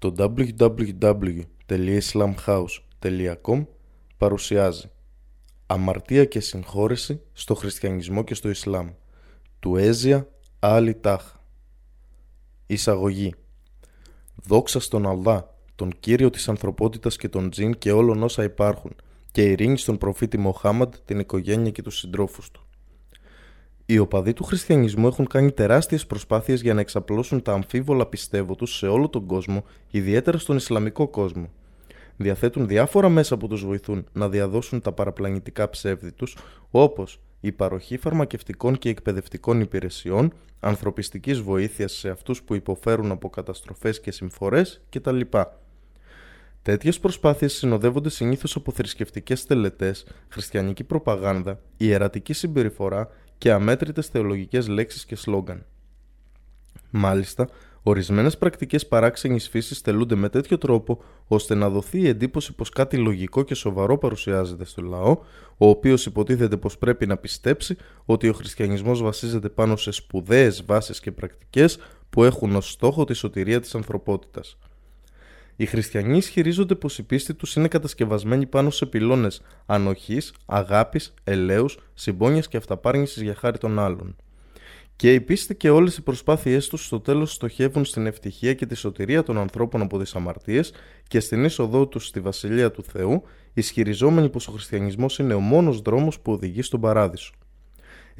Το www.islamhouse.com παρουσιάζει «Αμαρτία και συγχώρεση στο χριστιανισμό και στο Ισλάμ» του Έζια Α'λι Τάχ. Εισαγωγή. Δόξα στον Αλλά, τον Κύριο της ανθρωπότητας και των τζιν και όλων όσα υπάρχουν, και ειρήνη στον προφήτη Μωχάμαντ, την οικογένεια και τους συντρόφους του. Οι οπαδοί του χριστιανισμού έχουν κάνει τεράστιες προσπάθειες για να εξαπλώσουν τα αμφίβολα πιστεύω τους σε όλο τον κόσμο, ιδιαίτερα στον Ισλαμικό κόσμο. Διαθέτουν διάφορα μέσα που τους βοηθούν να διαδώσουν τα παραπλανητικά ψεύδη τους, όπως η παροχή φαρμακευτικών και εκπαιδευτικών υπηρεσιών, ανθρωπιστικής βοήθειας σε αυτούς που υποφέρουν από καταστροφές και συμφορές κτλ. Τέτοιες προσπάθειες συνοδεύονται συνήθως από θρησκευτικές τελετές, χριστιανική προπαγάνδα, ιερατική συμπεριφορά και αμέτρητες θεολογικές λέξεις και σλόγγαν. Μάλιστα, ορισμένες πρακτικές παράξενης φύσης τελούνται με τέτοιο τρόπο ώστε να δοθεί η εντύπωση πως κάτι λογικό και σοβαρό παρουσιάζεται στο λαό, ο οποίος υποτίθεται πως πρέπει να πιστέψει ότι ο χριστιανισμός βασίζεται πάνω σε σπουδαίες βάσεις και πρακτικές που έχουν ως στόχο τη σωτηρία της ανθρωπότητας. Οι χριστιανοί ισχυρίζονται πως η πίστη τους είναι κατασκευασμένη πάνω σε πυλώνες ανοχής, αγάπης, ελέους, συμπόνιας και αυταπάρνησης για χάρη των άλλων. Και η πίστη και όλες οι προσπάθειές τους στο τέλος στοχεύουν στην ευτυχία και τη σωτηρία των ανθρώπων από τις αμαρτίες και στην είσοδό τους στη Βασιλεία του Θεού, ισχυριζόμενοι πως ο χριστιανισμός είναι ο μόνος δρόμος που οδηγεί στον παράδεισο.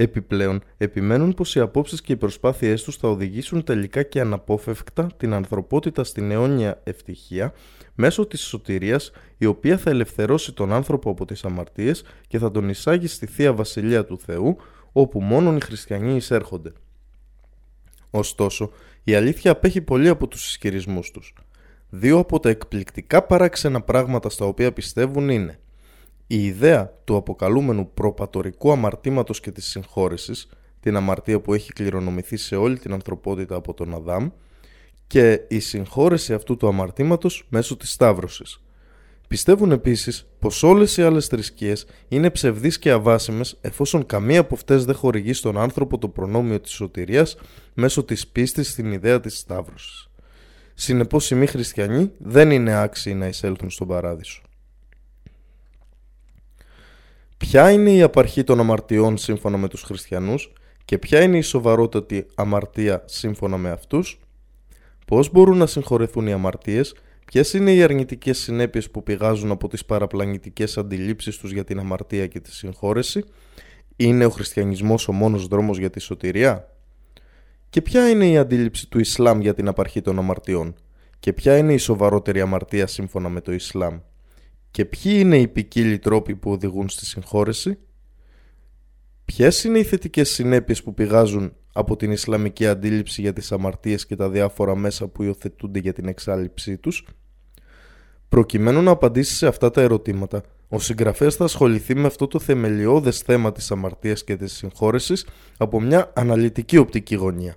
Επιπλέον, επιμένουν πως οι απόψεις και οι προσπάθειές τους θα οδηγήσουν τελικά και αναπόφευκτα την ανθρωπότητα στην αιώνια ευτυχία μέσω της σωτηρίας, η οποία θα ελευθερώσει τον άνθρωπο από τις αμαρτίες και θα τον εισάγει στη Θεία Βασιλεία του Θεού, όπου μόνον οι χριστιανοί εισέρχονται. Ωστόσο, η αλήθεια απέχει πολύ από τους ισχυρισμούς τους. Δύο από τα εκπληκτικά παράξενα πράγματα στα οποία πιστεύουν είναι η ιδέα του αποκαλούμενου προπατορικού αμαρτήματος και της συγχώρεσης, την αμαρτία που έχει κληρονομηθεί σε όλη την ανθρωπότητα από τον Αδάμ, και η συγχώρεση αυτού του αμαρτήματος μέσω της σταύρωσης. Πιστεύουν επίσης πως όλες οι άλλες θρησκείες είναι ψευδείς και αβάσιμες, εφόσον καμία από αυτές δεν χορηγεί στον άνθρωπο το προνόμιο της σωτηρίας μέσω της πίστης στην ιδέα της σταύρωσης. Συνεπώς οι μη χριστιανοί δεν είναι άξιοι να εισέλθουν στον παράδεισο. Ποια είναι η απαρχή των αμαρτιών σύμφωνα με τους χριστιανούς και ποια είναι η σοβαρότατη αμαρτία σύμφωνα με αυτούς? Πώς μπορούν να συγχωρεθούν οι αμαρτίες? Ποιες είναι οι αρνητικές συνέπειες που πηγάζουν από τις παραπλανητικές αντιλήψεις τους για την αμαρτία και τη συγχώρεση? Είναι ο χριστιανισμός ο μόνος δρόμος για τη σωτηρία? Και ποια είναι η αντίληψη του Ισλάμ για την απαρχή των αμαρτιών? Και ποια είναι η σοβαρότερη αμαρτία σύμφωνα με το Ισλάμ? Και ποιοι είναι οι ποικίλοι τρόποι που οδηγούν στη συγχώρεση? Ποιες είναι οι θετικές συνέπειες που πηγάζουν από την Ισλαμική αντίληψη για τις αμαρτίες και τα διάφορα μέσα που υιοθετούνται για την εξάλειψή τους? Προκειμένου να απαντήσει σε αυτά τα ερωτήματα, ο συγγραφέας θα ασχοληθεί με αυτό το θεμελιώδες θέμα της αμαρτίας και της συγχώρεσης από μια αναλυτική οπτική γωνία.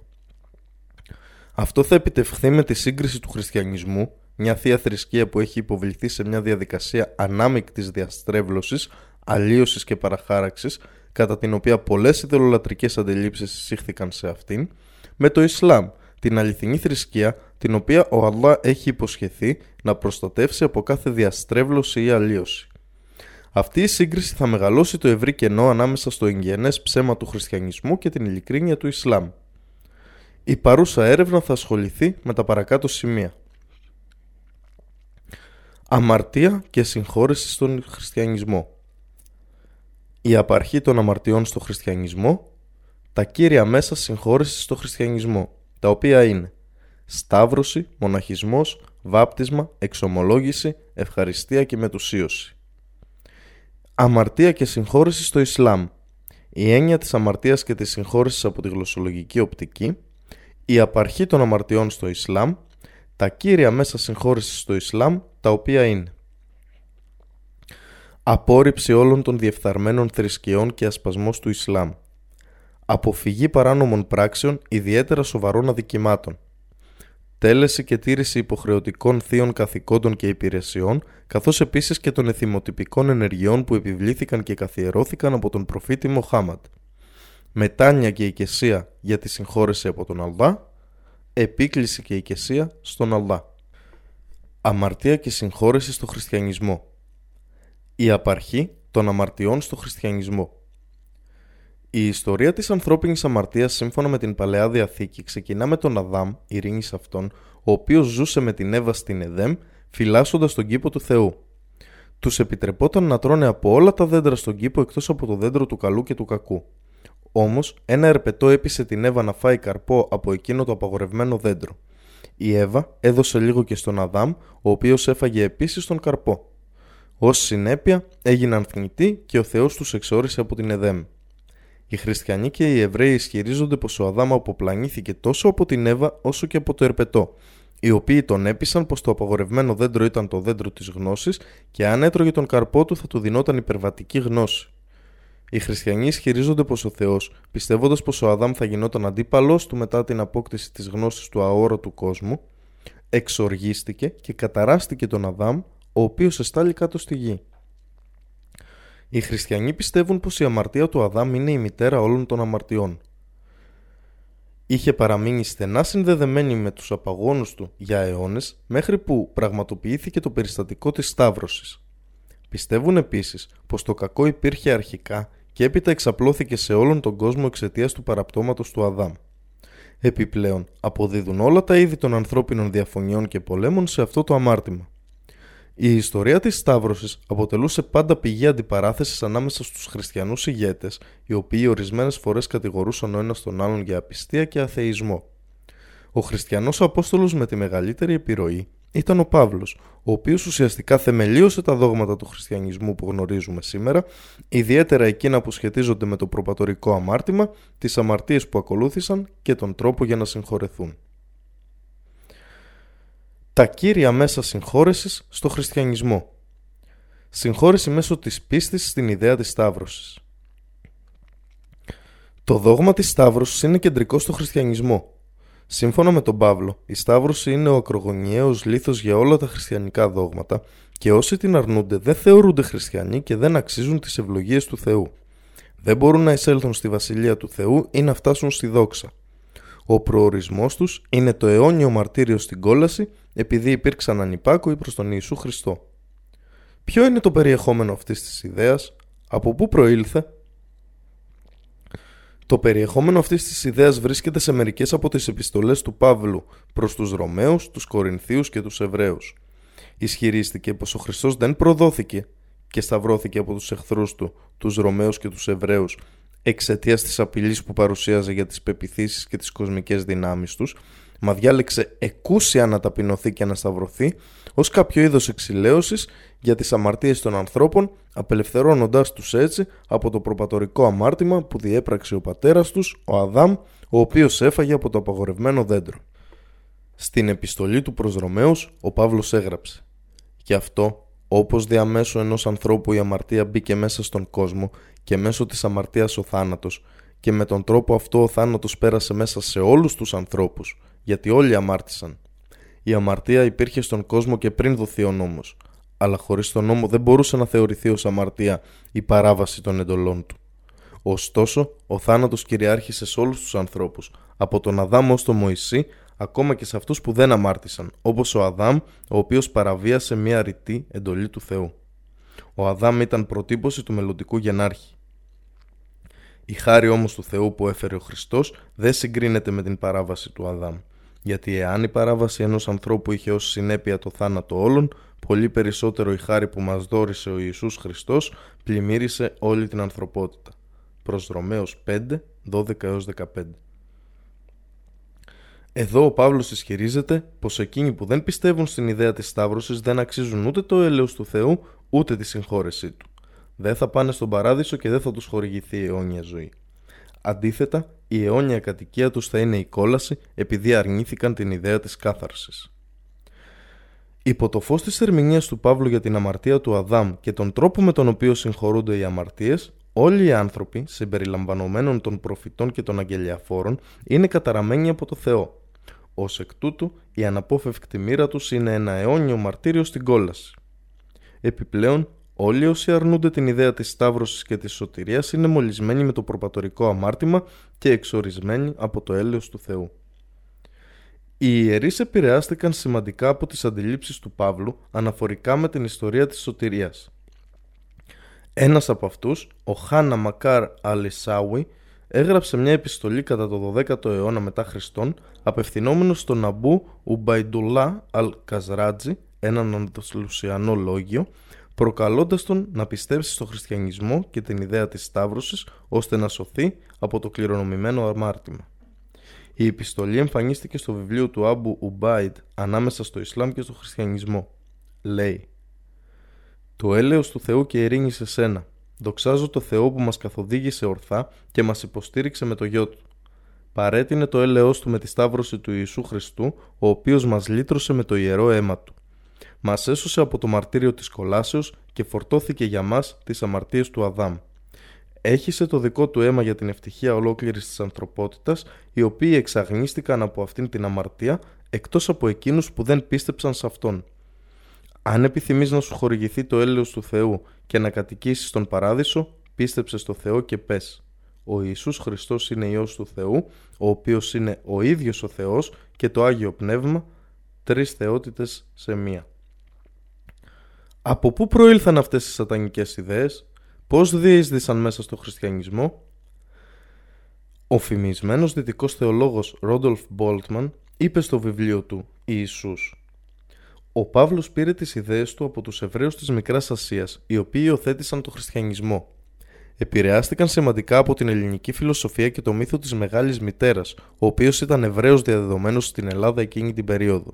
Αυτό θα επιτευχθεί με τη σύγκριση του χριστιανισμού, μια θεία θρησκεία που έχει υποβληθεί σε μια διαδικασία ανάμεικτης διαστρέβλωσης, αλλίωσης και παραχάραξης, κατά την οποία πολλές ιδεολατρικές αντιλήψεις εισήχθηκαν σε αυτήν, με το Ισλάμ, την αληθινή θρησκεία, την οποία ο Αλλάχ έχει υποσχεθεί να προστατεύσει από κάθε διαστρέβλωση ή αλλίωση. Αυτή η σύγκριση θα μεγαλώσει το ευρύ κενό ανάμεσα στο εγγενές ψέμα του χριστιανισμού και την ειλικρίνεια του Ισλάμ. Η παρούσα έρευνα θα ασχοληθεί με τα παρακάτω σημεία. Αμαρτία και συγχώρεση στον χριστιανισμό. Η απαρχή των αμαρτιών στο χριστιανισμό. Τα κύρια μέσα συγχώρεσης στο χριστιανισμό, τα οποία είναι σταύρωση, μοναχισμός, βάπτισμα, εξομολόγηση, ευχαριστία και μετουσίωση. Αμαρτία και συγχώρεση στο Ισλάμ. Η έννοια της αμαρτίας και της συγχώρεσης από τη γλωσσολογική οπτική. Η απαρχή των αμαρτιών στο Ισλάμ. Τα κύρια μέσα συγχώρεσης στο Ισλάμ, τα οποία είναι απόρριψη όλων των διεφθαρμένων θρησκειών και ασπασμός του Ισλάμ. Αποφυγή παράνομων πράξεων, ιδιαίτερα σοβαρών αδικημάτων. Τέλεση και τήρηση υποχρεωτικών θείων καθηκόντων και υπηρεσιών, καθώς επίσης και των εθιμοτυπικών ενεργειών που επιβλήθηκαν και καθιερώθηκαν από τον προφήτη Μωχάμαντ. Μετάνοια και οικεσία για τη συγχώρεση από τον Αλλάχ. Επίκληση και οικεσία στον Αλλάχ. Αμαρτία και συγχώρεση στο χριστιανισμό. Η απαρχή των αμαρτιών στο χριστιανισμό. Η ιστορία της ανθρώπινης αμαρτίας σύμφωνα με την Παλαιά Διαθήκη ξεκινά με τον Αδάμ, ειρήνη σε αυτόν, ο οποίος ζούσε με την Εύα στην Εδέμ, φυλάσσοντας τον κήπο του Θεού. Τους επιτρεπόταν να τρώνε από όλα τα δέντρα στον κήπο εκτός από το δέντρο του καλού και του κακού. Όμως, ένα ερπετό έπεισε την Εύα να φάει καρπό από εκείνο το απαγορευμένο δέντρο. Η Εύα έδωσε λίγο και στον Αδάμ, ο οποίος έφαγε επίσης τον καρπό. Ως συνέπεια, έγιναν θνητοί και ο Θεός τους εξόρισε από την Εδέμ. Οι χριστιανοί και οι Εβραίοι ισχυρίζονται πως ο Αδάμ αποπλανήθηκε τόσο από την Εύα όσο και από το ερπετό, οι οποίοι τον έπεισαν πως το απαγορευμένο δέντρο ήταν το δέντρο της γνώσης και αν έτρωγε τον καρπό του θα του δινόταν υπερβατική γνώση. Οι χριστιανοί ισχυρίζονται πως ο Θεός, πιστεύοντας πως ο Αδάμ θα γινόταν αντίπαλός του μετά την απόκτηση της γνώσης του αόρατου κόσμου, εξοργίστηκε και καταράστηκε τον Αδάμ, ο οποίος εστάλει κάτω στη γη. Οι χριστιανοί πιστεύουν πως η αμαρτία του Αδάμ είναι η μητέρα όλων των αμαρτιών. Είχε παραμείνει στενά συνδεδεμένη με τους απαγόνους του για αιώνες μέχρι που πραγματοποιήθηκε το περιστατικό της σταύρωσης. Πιστεύουν επίσης πως το κακό υπήρχε αρχικά και έπειτα εξαπλώθηκε σε όλον τον κόσμο εξαιτίας του παραπτώματος του Αδάμ. Επιπλέον, αποδίδουν όλα τα είδη των ανθρώπινων διαφωνιών και πολέμων σε αυτό το αμάρτημα. Η ιστορία της Σταύρωσης αποτελούσε πάντα πηγή αντιπαράθεσης ανάμεσα στους χριστιανούς ηγέτες, οι οποίοι ορισμένες φορές κατηγορούσαν ο ένας τον άλλον για απιστία και αθεϊσμό. Ο χριστιανός Απόστολος με τη μεγαλύτερη επιρροή ήταν ο Παύλος, ο οποίος ουσιαστικά θεμελίωσε τα δόγματα του χριστιανισμού που γνωρίζουμε σήμερα, ιδιαίτερα εκείνα που σχετίζονται με το προπατορικό αμάρτημα, τις αμαρτίες που ακολούθησαν και τον τρόπο για να συγχωρεθούν. Τα κύρια μέσα συγχώρεσης στο χριστιανισμό. Συγχώρεση μέσω της πίστης στην ιδέα της Σταύρωσης. Το δόγμα της Σταύρωσης είναι κεντρικό στο χριστιανισμό. Σύμφωνα με τον Παύλο, η Σταύρωση είναι ο ακρογωνιαίος λίθος για όλα τα χριστιανικά δόγματα και όσοι την αρνούνται δεν θεωρούνται χριστιανοί και δεν αξίζουν τις ευλογίες του Θεού. Δεν μπορούν να εισέλθουν στη Βασιλεία του Θεού ή να φτάσουν στη δόξα. Ο προορισμός τους είναι το αιώνιο μαρτύριο στην κόλαση επειδή υπήρξαν ανυπάκοοι προς τον Ιησού Χριστό. Ποιο είναι το περιεχόμενο αυτής της ιδέας, από πού προήλθε? Το περιεχόμενο αυτής της ιδέας βρίσκεται σε μερικές από τις επιστολές του Παύλου προς τους Ρωμαίους, τους Κορινθίους και τους Εβραίους. Ισχυρίστηκε πως ο Χριστός δεν προδόθηκε και σταυρώθηκε από τους εχθρούς του, τους Ρωμαίους και τους Εβραίους, εξαιτίας της απειλής που παρουσίαζε για τις πεποιθήσεις και τις κοσμικές δυνάμεις τους, μα διάλεξε εκούσια να ταπεινωθεί και να σταυρωθεί ως κάποιο είδος εξηλαίωσης για τις αμαρτίες των ανθρώπων, απελευθερώνοντάς τους έτσι από το προπατορικό αμάρτημα που διέπραξε ο πατέρας τους, ο Αδάμ, ο οποίος έφαγε από το απαγορευμένο δέντρο. Στην επιστολή του προς Ρωμαίους, ο Παύλος έγραψε «Γι' αυτό, όπως διαμέσω ενός ανθρώπου η αμαρτία μπήκε μέσα στον κόσμο και μέσω της αμαρτίας ο θάνατος, και με τον τρόπο αυτό ο θάνατος πέρασε μέσα σε όλους τους ανθρώπους, γιατί όλοι αμάρτησαν. Η αμαρτία υπήρχε στον κόσμο και πριν δοθεί ο νόμος, αλλά χωρίς τον νόμο δεν μπορούσε να θεωρηθεί ως αμαρτία η παράβαση των εντολών του. Ωστόσο, ο θάνατος κυριάρχησε σε όλους τους ανθρώπους, από τον Αδάμ ως τον Μωυσή, ακόμα και σε αυτούς που δεν αμάρτησαν, όπως ο Αδάμ, ο οποίος παραβίασε μια ρητή εντολή του Θεού. Ο Αδάμ ήταν προτύπωση του μελλοντικού γενάρχη. Η χάρη όμως του Θεού που έφερε ο Χριστός δεν συγκρίνεται με την παράβαση του Αδάμ, γιατί εάν η παράβαση ενός ανθρώπου είχε ως συνέπεια το θάνατο όλων, πολύ περισσότερο η χάρη που μας δώρισε ο Ιησούς Χριστός πλημμύρισε όλη την ανθρωπότητα. Προς Ρωμαίους 5, 12-15. Εδώ ο Παύλος ισχυρίζεται πως εκείνοι που δεν πιστεύουν στην ιδέα της Σταύρωσης δεν αξίζουν ούτε το έλεος του Θεού ούτε τη συγχώρεσή του. Δεν θα πάνε στον παράδεισο και δεν θα τους χορηγηθεί η αιώνια ζωή. Αντίθετα, η αιώνια κατοικία τους θα είναι η κόλαση επειδή αρνήθηκαν την ιδέα της κάθαρσης. Υπό το φως της ερμηνείας του Παύλου για την αμαρτία του Αδάμ και τον τρόπο με τον οποίο συγχωρούνται οι αμαρτίες, όλοι οι άνθρωποι, συμπεριλαμβανομένων των προφητών και των αγγελιαφόρων, είναι καταραμένοι από το Θεό. Ως εκ τούτου, η αναπόφευκτη μοίρα τους είναι ένα αιώνιο μαρτύριο στην κόλαση. Επιπλέον, όλοι όσοι αρνούνται την ιδέα της Σταύρωσης και της σωτηρίας είναι μολυσμένοι με το προπατορικό αμάρτημα και εξορισμένοι από το έλεος του Θεού. Οι ιερείς επηρεάστηκαν σημαντικά από τις αντιλήψεις του Παύλου αναφορικά με την ιστορία της σωτηρίας. Ένας από αυτούς, ο Χάνα Μακάρ Αλισάουι, έγραψε μια επιστολή κατά το 12ο αιώνα μετά Χριστόν, απευθυνόμενος στον Ναμπού Ουμπαϊντουλά Αλ Καζράτζι, έναν αντιλουσιανό λόγιο, προκαλώντας τον να πιστέψει στο χριστιανισμό και την ιδέα της Σταύρωσης, ώστε να σωθεί από το κληρονομημένο αμάρτημα. Η επιστολή εμφανίστηκε στο βιβλίο του Άμπου Ουμπάιντ ανάμεσα στο Ισλάμ και στο χριστιανισμό. Λέει: «Το έλεος του Θεού και ειρήνη σε σένα. Δοξάζω το Θεό που μας καθοδήγησε ορθά και μας υποστήριξε με το γιο του. Παρέτεινε το έλεος του με τη σταύρωση του Ιησού Χριστού, ο οποίος μας λύτρωσε με το ιερό αίμα του. Μας έσωσε από το μαρτύριο της κολάσεως και φορτώθηκε για μας τις αμαρτίες του Αδάμ. Έχισε το δικό του αίμα για την ευτυχία ολόκληρης της ανθρωπότητας, οι οποίοι εξαγνίστηκαν από αυτήν την αμαρτία, εκτός από εκείνους που δεν πίστεψαν σε αυτόν. Αν επιθυμείς να σου χορηγηθεί το έλεος του Θεού και να κατοικήσεις στον Παράδεισο, πίστεψε στο Θεό και πες: Ο Ιησούς Χριστός είναι Υιός του Θεού, ο οποίος είναι ο ίδιος ο Θεός και το Άγιο Πνεύμα, τρεις θεότητες σε μία». Από πού προήλθαν αυτές οι σατανικές ιδέες? Πώς διείσδησαν μέσα στο χριστιανισμό? Ο φημισμένος δυτικός θεολόγος Ρούντολφ Μπούλτμαν είπε στο βιβλίο του «Ιησούς»: «Ο Παύλος πήρε τις ιδέες του από τους Εβραίους της Μικράς Ασίας, οι οποίοι υιοθέτησαν το χριστιανισμό. Επηρεάστηκαν σημαντικά από την ελληνική φιλοσοφία και το μύθο της Μεγάλης Μητέρας, ο οποίος ήταν Εβραίος διαδεδομένος στην Ελλάδα εκείνη την περίοδο.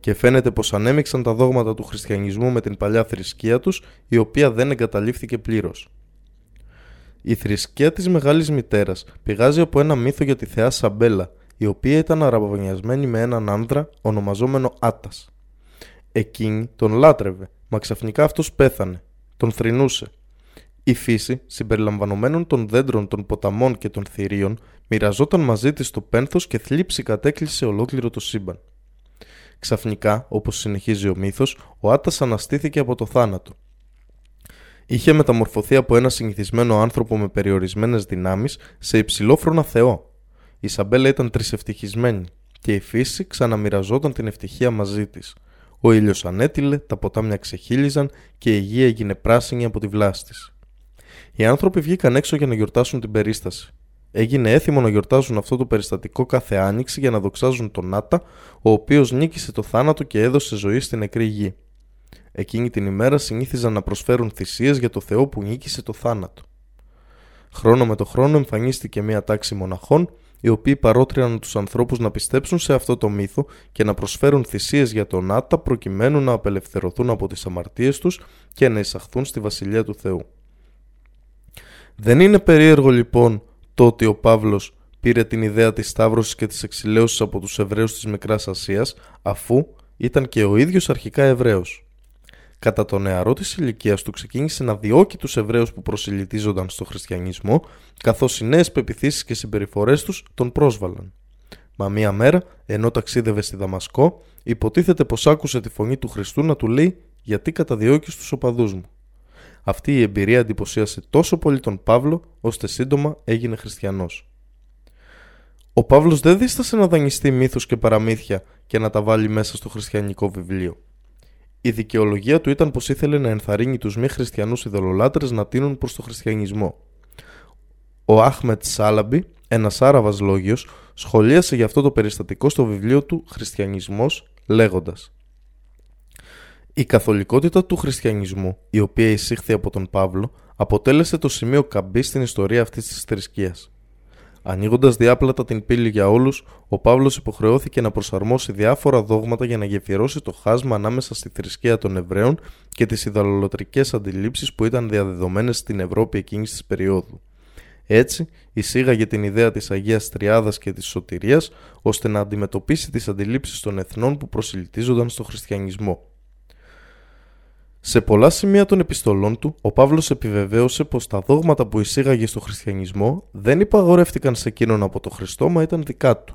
Και φαίνεται πως ανέμειξαν τα δόγματα του χριστιανισμού με την παλιά θρησκεία τους, η οποία δεν εγκαταλείφθηκε πλήρως. Η θρησκεία της Μεγάλης Μητέρας πηγάζει από ένα μύθο για τη θεά Σαμπέλα, η οποία ήταν αραβωνιασμένη με έναν άνδρα ονομαζόμενο Άτας. Εκείνη τον λάτρευε, μα ξαφνικά αυτός πέθανε, τον θρηνούσε. Η φύση, συμπεριλαμβανομένων των δέντρων, των ποταμών και των θηρίων, μοιραζόταν μαζί της το πένθος και θλίψη κατέκλυσε ολόκληρο το σύμπαν. Ξαφνικά, όπως συνεχίζει ο μύθος, ο Άτας αναστήθηκε από το θάνατο. Είχε μεταμορφωθεί από ένα συνηθισμένο άνθρωπο με περιορισμένες δυνάμεις σε υψηλόφρονα θεό. Η Σαμπέλα ήταν τρισευτυχισμένη και η φύση ξαναμοιραζόταν την ευτυχία μαζί της. Ο ήλιος ανέτειλε, τα ποτάμια ξεχύλιζαν και η γη έγινε πράσινη από τη βλάστηση της. Οι άνθρωποι βγήκαν έξω για να γιορτάσουν την περίσταση. Έγινε έθιμο να γιορτάζουν αυτό το περιστατικό κάθε άνοιξη για να δοξάζουν τον Άτα, ο οποίος νίκησε το θάνατο και έδωσε ζωή στην νεκρή γη. Εκείνη την ημέρα συνήθιζαν να προσφέρουν θυσίες για το Θεό που νίκησε το θάνατο. Χρόνο με το χρόνο εμφανίστηκε μια τάξη μοναχών, οι οποίοι παρότριαν τους ανθρώπους να πιστέψουν σε αυτό το μύθο και να προσφέρουν θυσίες για τον Άτα προκειμένου να απελευθερωθούν από τις αμαρτίες τους και να εισαχθούν στη Βασιλεία του Θεού. Δεν είναι περίεργο λοιπόν το ότι ο Παύλος πήρε την ιδέα της σταύρωσης και της εξηλαίωσης από τους Εβραίους της Μικράς Ασίας, αφού ήταν και ο ίδιος αρχικά Εβραίος. Κατά το νεαρό της ηλικίας του ξεκίνησε να διώκει τους Εβραίους που προσελητίζονταν στο χριστιανισμό, καθώς οι νέες πεποιθήσεις και συμπεριφορές τους τον πρόσβαλαν. Μα μία μέρα, ενώ ταξίδευε στη Δαμασκό, υποτίθεται πως άκουσε τη φωνή του Χριστού να του λέει: «Γιατί καταδιώκεις τους οπαδούς μου?». Αυτή η εμπειρία εντυπωσίασε τόσο πολύ τον Παύλο, ώστε σύντομα έγινε χριστιανός. Ο Παύλος δεν δίστασε να δανειστεί μύθους και παραμύθια και να τα βάλει μέσα στο χριστιανικό βιβλίο. Η δικαιολογία του ήταν πως ήθελε να ενθαρρύνει τους μη χριστιανούς ειδωλολάτρες να τείνουν προς το χριστιανισμό. Ο Αχμετ Σάλαμπι, ένας Άραβας λόγιος, σχολίασε γι' αυτό το περιστατικό στο βιβλίο του «Χριστιανισμός», λέγοντας: «Η καθολικότητα του χριστιανισμού, η οποία εισήχθη από τον Παύλο, αποτέλεσε το σημείο καμπής στην ιστορία αυτής της θρησκείας. Ανοίγοντας διάπλατα την πύλη για όλους, ο Παύλος υποχρεώθηκε να προσαρμόσει διάφορα δόγματα για να γεφυρώσει το χάσμα ανάμεσα στη θρησκεία των Εβραίων και τις ιδωλολατρικές αντιλήψεις που ήταν διαδεδομένες στην Ευρώπη εκείνης της περίοδου. Έτσι, εισήγαγε την ιδέα της Αγίας Τριάδας και της σωτηρίας, ώστε να αντιμετωπίσει τις αντιλήψεις των εθνών που προσελητίζονταν στο χριστιανισμό». Σε πολλά σημεία των επιστολών του, ο Παύλος επιβεβαίωσε πως τα δόγματα που εισήγαγε στο χριστιανισμό δεν υπαγορεύτηκαν σε εκείνον από το Χριστό, μα ήταν δικά του.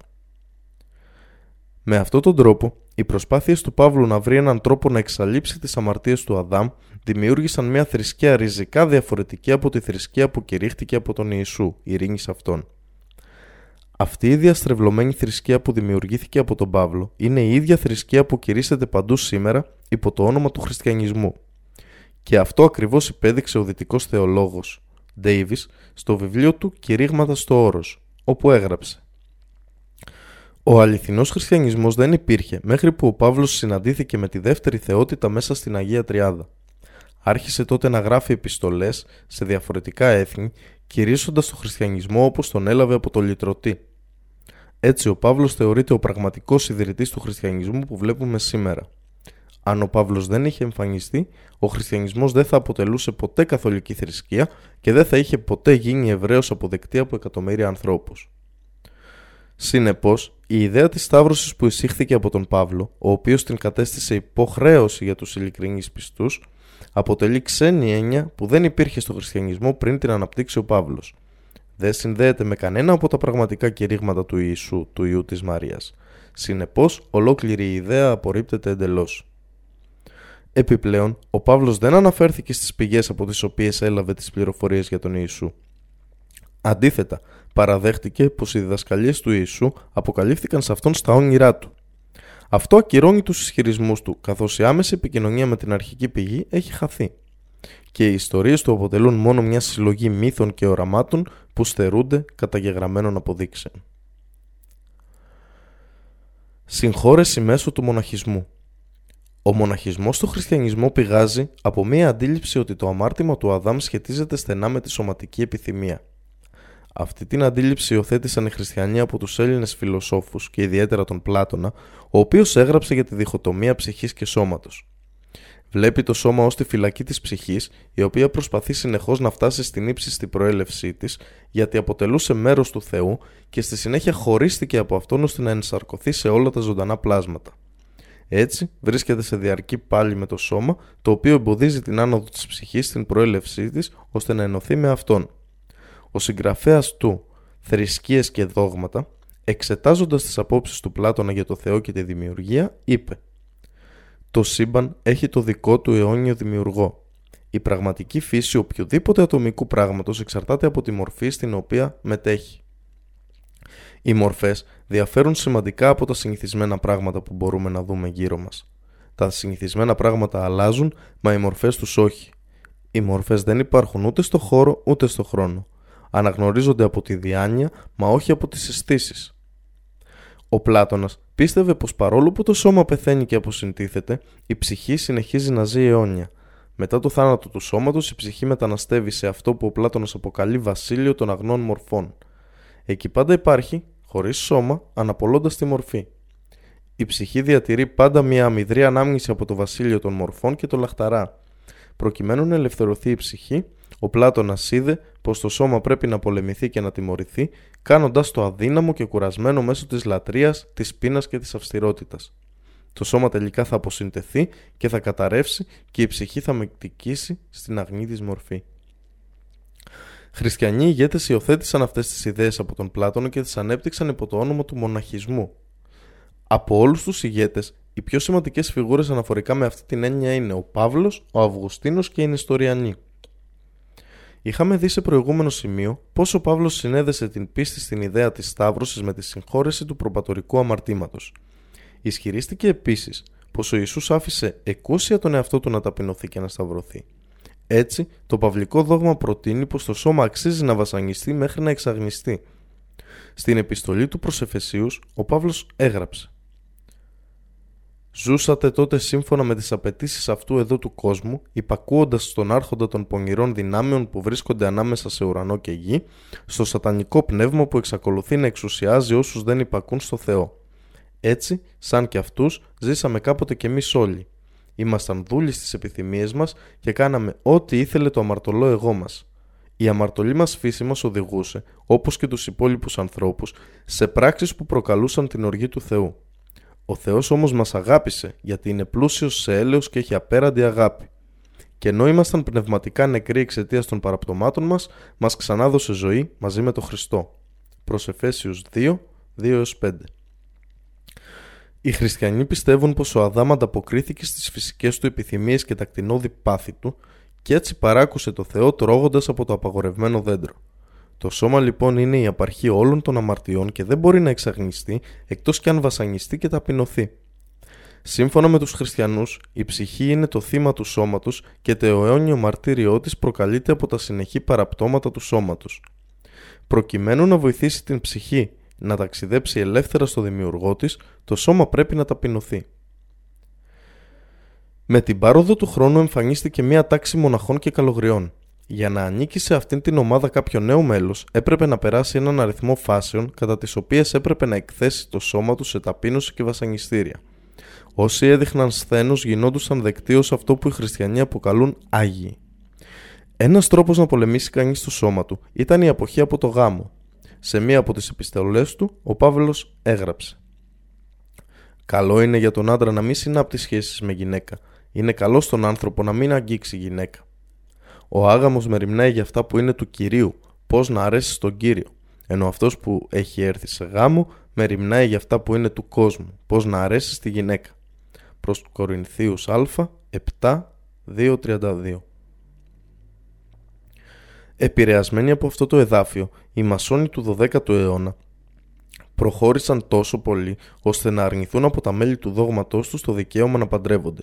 Με αυτόν τον τρόπο, οι προσπάθειες του Παύλου να βρει έναν τρόπο να εξαλείψει τις αμαρτίες του Αδάμ δημιούργησαν μια θρησκεία ριζικά διαφορετική από τη θρησκεία που κηρύχθηκε από τον Ιησού, ειρήνη σε αυτόν. Αυτή η διαστρεβλωμένη θρησκεία που δημιουργήθηκε από τον Παύλο είναι η ίδια θρησκεία που κηρύσσεται παντού σήμερα υπό το όνομα του χριστιανισμού. Και αυτό ακριβώς υπέδειξε ο δυτικός θεολόγος Ντέιβις στο βιβλίο του «Κηρύγματα στο όρος», όπου έγραψε: «Ο αληθινός χριστιανισμός δεν υπήρχε μέχρι που ο Παύλος συναντήθηκε με τη δεύτερη θεότητα μέσα στην Αγία Τριάδα. Άρχισε τότε να γράφει επιστολές σε διαφορετικά έθνη, κηρύσσοντας τον χριστιανισμό όπως τον έλαβε από το λυτρωτή. Έτσι ο Παύλος θεωρείται ο πραγματικός ιδρυτής του χριστιανισμού που βλέπουμε σήμερα. Αν ο Παύλος δεν είχε εμφανιστεί, ο χριστιανισμός δεν θα αποτελούσε ποτέ καθολική θρησκεία και δεν θα είχε ποτέ γίνει ευρέως αποδεκτή από εκατομμύρια ανθρώπους». Συνεπώς, η ιδέα της σταύρωσης που εισήχθηκε από τον Παύλο, ο οποίος την κατέστησε υποχρέωση για τους ειλικρινείς πιστούς, αποτελεί ξένη έννοια που δεν υπήρχε στο χριστιανισμό πριν την αναπτύξει ο Παύλος. Δεν συνδέεται με κανένα από τα πραγματικά κηρύγματα του Ιησού, του Υιού της Μαρίας. Συνεπώς, ολόκληρη η ιδέα απορρίπτεται εντελώς. Επιπλέον, ο Παύλος δεν αναφέρθηκε στις πηγές από τις οποίες έλαβε τις πληροφορίες για τον Ιησού. Αντίθετα, παραδέχτηκε πως οι διδασκαλίες του Ιησού αποκαλύφθηκαν σε αυτόν στα όνειρά του. Αυτό ακυρώνει τους ισχυρισμούς του, καθώς η άμεση επικοινωνία με την αρχική πηγή έχει χαθεί. Και οι ιστορίες του αποτελούν μόνο μια συλλογή μύθων και οραμάτων που στερούνται καταγεγραμμένων αποδείξεων. Συγχώρεση μέσω του μοναχισμού. Ο μοναχισμός στο χριστιανισμό πηγάζει από μια αντίληψη ότι το αμάρτημα του Αδάμ σχετίζεται στενά με τη σωματική επιθυμία. Αυτή την αντίληψη υιοθέτησαν οι χριστιανοί από τους Έλληνες φιλοσόφους και ιδιαίτερα τον Πλάτωνα, ο οποίος έγραψε για τη διχοτομία ψυχής και σώματος. Βλέπει το σώμα ως τη φυλακή της ψυχής, η οποία προσπαθεί συνεχώς να φτάσει στην ύψιστη προέλευσή της, γιατί αποτελούσε μέρος του Θεού και στη συνέχεια χωρίστηκε από αυτόν ώστε να ενσαρκωθεί σε όλα τα ζωντανά πλάσματα. Έτσι, βρίσκεται σε διαρκή πάλι με το σώμα, το οποίο εμποδίζει την άνοδο της ψυχής στην προέλευσή της, ώστε να ενωθεί με αυτόν. Ο συγγραφέας του «Θρησκείες και δόγματα», εξετάζοντας τις απόψεις του Πλάτωνα για το Θεό και τη δημιουργία, είπε: «Το σύμπαν έχει το δικό του αιώνιο δημιουργό. Η πραγματική φύση οποιοδήποτε ατομικού πράγματος εξαρτάται από τη μορφή στην οποία μετέχει. Οι μορφές διαφέρουν σημαντικά από τα συνηθισμένα πράγματα που μπορούμε να δούμε γύρω μας. Τα συνηθισμένα πράγματα αλλάζουν, μα οι μορφές τους όχι. Οι μορφές δεν υπάρχουν ούτε στο χώρο ούτε στο χρόνο. Αναγνωρίζονται από τη διάνοια, μα όχι από τις αισθήσεις». Ο Πλάτωνας πίστευε πως παρόλο που το σώμα πεθαίνει και αποσυντίθεται, η ψυχή συνεχίζει να ζει αιώνια. Μετά το θάνατο του σώματος, η ψυχή μεταναστεύει σε αυτό που ο Πλάτωνας αποκαλεί βασίλειο των αγνών μορφών. Εκεί πάντα υπάρχει, χωρίς σώμα, αναπολώντας τη μορφή. Η ψυχή διατηρεί πάντα μια αμυδρή ανάμνηση από το βασίλειο των μορφών και το λαχταρά. Προκειμένου να ελευθερωθεί η ψυχή, ο Πλάτωνας είδε πως το σώμα πρέπει να πολεμηθεί και να τιμωρηθεί, κάνοντας το αδύναμο και κουρασμένο μέσω της λατρείας, της πείνας και της αυστηρότητας. Το σώμα τελικά θα αποσυντεθεί και θα καταρρεύσει και η ψυχή θα μεκτικήσει στην αγνή της μορφή. Χριστιανοί ηγέτες υιοθέτησαν αυτές τις ιδέες από τον Πλάτωνο και τις ανέπτυξαν υπό το όνομα του μοναχισμού. Από όλους τους ηγέτες, οι πιο σημαντικές φιγούρες αναφορικά με αυτή την έννοια είναι ο Παύλος, ο Αυγουστίνος και οι Ιστοριανοί. Είχαμε δει σε προηγούμενο σημείο πώς ο Παύλος συνέδεσε την πίστη στην ιδέα της σταύρωσης με τη συγχώρεση του προπατορικού αμαρτήματος. Ισχυρίστηκε επίσης πως ο Ιησούς άφησε εκούσια τον εαυτό του να ταπεινωθεί και να σταυρωθεί. Έτσι, το παυλικό δόγμα προτείνει πως το σώμα αξίζει να βασανιστεί μέχρι να εξαγνιστεί. Στην επιστολή του προς Εφεσίους, ο Παύλος έγραψε: «Ζούσατε τότε σύμφωνα με τις απαιτήσεις αυτού εδώ του κόσμου, υπακούοντας στον άρχοντα των πονηρών δυνάμεων που βρίσκονται ανάμεσα σε ουρανό και γη, στο σατανικό πνεύμα που εξακολουθεί να εξουσιάζει όσους δεν υπακούν στο Θεό. Έτσι, σαν και αυτούς, ζήσαμε κάποτε κι εμείς όλοι. Ήμασταν δούλοι στις επιθυμίες μας και κάναμε ό,τι ήθελε το αμαρτωλό εγώ μας. Η αμαρτωλή μας φύση μας οδηγούσε, όπως και τους υπόλοιπους ανθρώπους, σε πράξεις που προκαλούσαν την οργή του Θεού. Ο Θεός όμως μας αγάπησε, γιατί είναι πλούσιος σε έλεος και έχει απέραντη αγάπη. Και ενώ ήμασταν πνευματικά νεκροί εξαιτίας των παραπτωμάτων μας, μας ξανάδωσε ζωή μαζί με τον Χριστό». Προς Εφέσιους 2, 2-5. Οι χριστιανοί πιστεύουν πως ο Αδάμ ανταποκρίθηκε στις φυσικές του επιθυμίες και τα κτηνώδη πάθη του και έτσι παράκουσε το Θεό τρώγοντας από το απαγορευμένο δέντρο. Το σώμα λοιπόν είναι η απαρχή όλων των αμαρτιών και δεν μπορεί να εξαγνιστεί εκτός κι αν βασανιστεί και ταπεινωθεί. Σύμφωνα με τους χριστιανούς, η ψυχή είναι το θύμα του σώματος και το αιώνιο μαρτύριό της προκαλείται από τα συνεχή παραπτώματα του σώματος. Προκειμένου να βοηθήσει την ψυχή να ταξιδέψει ελεύθερα στο δημιουργό της, το σώμα πρέπει να ταπεινωθεί. Με την πάροδο του χρόνου εμφανίστηκε μια τάξη μοναχών και καλογριών. Για να ανήκει σε αυτήν την ομάδα κάποιο νέο μέλος, έπρεπε να περάσει έναν αριθμό φάσεων κατά τις οποίες έπρεπε να εκθέσει το σώμα του σε ταπείνωση και βασανιστήρια. Όσοι έδειχναν σθένος γινόντουσαν δεκτοί ως αυτό που οι χριστιανοί αποκαλούν Άγιοι. Ένας τρόπος να πολεμήσει κανείς το σώμα του ήταν η αποχή από το γάμο. Σε μία από τις επιστολές του, ο Παύλος έγραψε: «Καλό είναι για τον άντρα να μην συνάπτει σχέσεις με γυναίκα. Είναι καλό στον άνθρωπο να μην αγγίξει γυναίκα. Ο άγαμος μεριμνάει για αυτά που είναι του Κυρίου, πώς να αρέσει στον Κύριο. Ενώ αυτός που έχει έρθει σε γάμο μεριμνάει για αυτά που είναι του κόσμου, πώς να αρέσει στη γυναίκα». Προς Κορινθίους Α, 7, 2-32. Επηρεασμένοι από αυτό το εδάφιο, οι μασόνοι του 12ου αιώνα προχώρησαν τόσο πολύ ώστε να αρνηθούν από τα μέλη του δόγματός τους το δικαίωμα να παντρεύονται.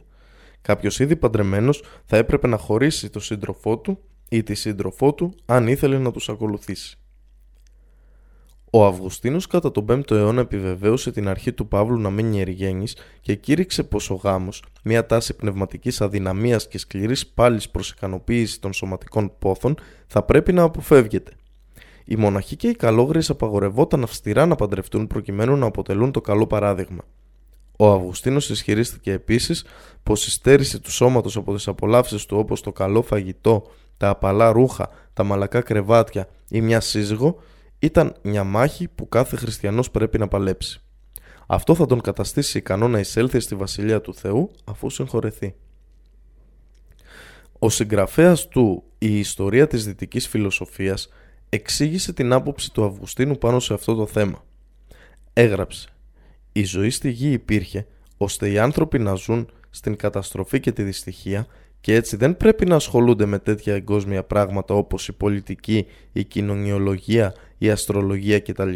Κάποιος ήδη παντρεμένος θα έπρεπε να χωρίσει τον σύντροφό του ή τη σύντροφό του αν ήθελε να τους ακολουθήσει. Ο Αυγουστίνος κατά τον 5ο αιώνα επιβεβαίωσε την αρχή του Παύλου να μην ιερηγένεις και κήρυξε πως ο γάμος, μια τάση πνευματικής αδυναμίας και σκληρής πάλης προς ικανοποίηση των σωματικών πόθων, θα πρέπει να αποφεύγεται. Οι μοναχοί και οι καλόγριες απαγορευόταν αυστηρά να παντρευτούν προκειμένου να αποτελούν το καλό παράδειγμα. Ο Αυγουστίνος ισχυρίστηκε επίσης πως η στέρηση του σώματος από τις απολαύσεις του, όπως το καλό φαγητό, τα απαλά ρούχα, τα μαλακά κρεβάτια ή μια σύζυγο, ήταν μια μάχη που κάθε χριστιανός πρέπει να παλέψει. Αυτό θα τον καταστήσει ικανό να εισέλθει στη Βασιλεία του Θεού αφού συγχωρεθεί. Ο συγγραφέας του «Η Ιστορία της Δυτικής Φιλοσοφίας» εξήγησε την άποψη του Αυγουστίνου πάνω σε αυτό το θέμα. Έγραψε: «Η ζωή στη γη υπήρχε ώστε οι άνθρωποι να ζουν στην καταστροφή και τη δυστυχία και έτσι δεν πρέπει να ασχολούνται με τέτοια εγκόσμια πράγματα όπως η πολιτική, η κοινωνιολογία, η αστρολογία κτλ,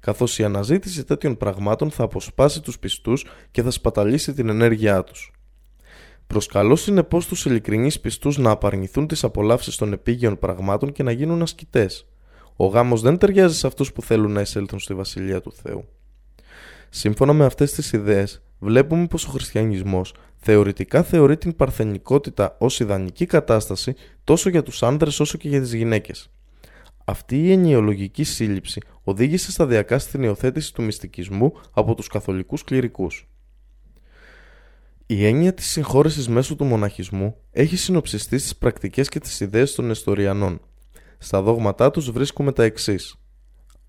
καθώς η αναζήτηση τέτοιων πραγμάτων θα αποσπάσει τους πιστούς και θα σπαταλήσει την ενέργειά τους. Προσκαλώ συνεπώς τους ειλικρινείς πιστούς να απαρνηθούν τις απολαύσεις των επίγειων πραγμάτων και να γίνουν ασκητές. Ο γάμος δεν ταιριάζει σε αυτούς που θέλουν να εισέλθουν στη Βασιλεία του Θεού». Σύμφωνα με αυτές τις ιδέες, βλέπουμε πως ο χριστιανισμός θεωρητικά θεωρεί την παρθενικότητα ως ιδανική κατάσταση τόσο για τους άνδρες όσο και για τις γυναίκες. Αυτή η ενοιολογική σύλληψη οδήγησε σταδιακά στην υιοθέτηση του μυστικισμού από τους καθολικούς κληρικούς. Η έννοια της συγχώρεσης μέσω του μοναχισμού έχει συνοψιστεί στις πρακτικές και τις ιδέες των Ιστοριανών. Στα δόγματά τους βρίσκουμε τα εξής: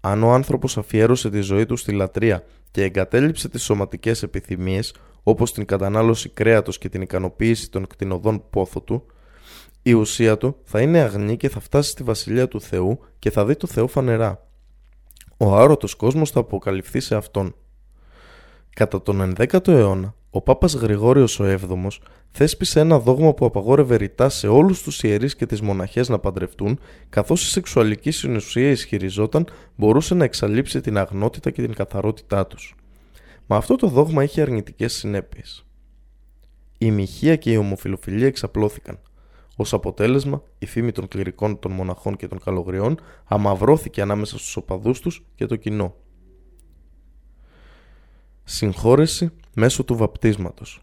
αν ο άνθρωπος αφιέρωσε τη ζωή του στη λατρεία και εγκατέλειψε τις σωματικές επιθυμίες, όπως την κατανάλωση κρέατος και την ικανοποίηση των κτηνοδών πόθο του, η ουσία του θα είναι αγνή και θα φτάσει στη Βασιλεία του Θεού και θα δει το Θεό φανερά. Ο άρωτος κόσμος θα αποκαλυφθεί σε αυτόν. Κατά τον 11ο αιώνα, ο Πάπας Γρηγόριος VII θέσπισε ένα δόγμα που απαγόρευε ρητά σε όλους τους ιερείς και τις μοναχές να παντρευτούν, καθώς η σεξουαλική συνουσία, ισχυριζόταν, μπορούσε να εξαλείψει την αγνότητα και την καθαρότητά τους. Μα αυτό το δόγμα είχε αρνητικές συνέπειες. Η μοιχεία και η ομοφιλοφιλία εξαπλώθηκαν. Ως αποτέλεσμα, η φήμη των κληρικών, των μοναχών και των καλογριών αμαυρώθηκε ανάμεσα στους οπαδούς τους και το κοινό. Συγχώρεση μέσω του βαπτίσματος.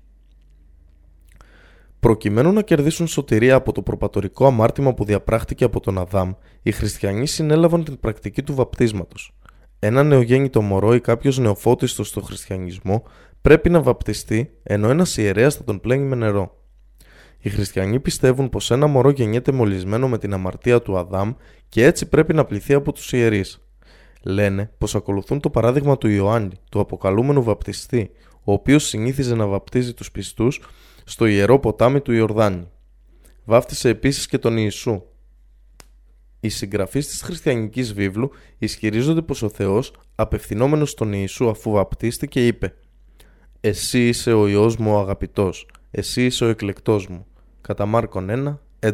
Προκειμένου να κερδίσουν σωτηρία από το προπατορικό αμάρτημα που διαπράχτηκε από τον Αδάμ, οι χριστιανοί συνέλαβαν την πρακτική του βαπτίσματος. Ένα νεογέννητο μωρό ή κάποιος νεοφώτιστος στο χριστιανισμό πρέπει να βαπτιστεί, ενώ ένας ιερέας θα τον πλένει με νερό. Οι χριστιανοί πιστεύουν πως ένα μωρό γεννιέται μολυσμένο με την αμαρτία του Αδάμ και έτσι πρέπει να πληθεί από τους ιερείς. Λένε πως ακολουθούν το παράδειγμα του Ιωάννη, του αποκαλούμενου βαπτιστή, ο οποίος συνήθιζε να βαπτίζει τους πιστούς στο ιερό ποτάμι του Ιορδάνη. Βάφτισε επίσης και τον Ιησού. Οι συγγραφείς της χριστιανικής βίβλου ισχυρίζονται πως ο Θεός, απευθυνόμενος στον Ιησού αφού βαπτίστηκε, είπε: «Εσύ είσαι ο Υιός μου ο αγαπητός, εσύ είσαι ο εκλεκτός μου». Κατά Μάρκον 1, 11.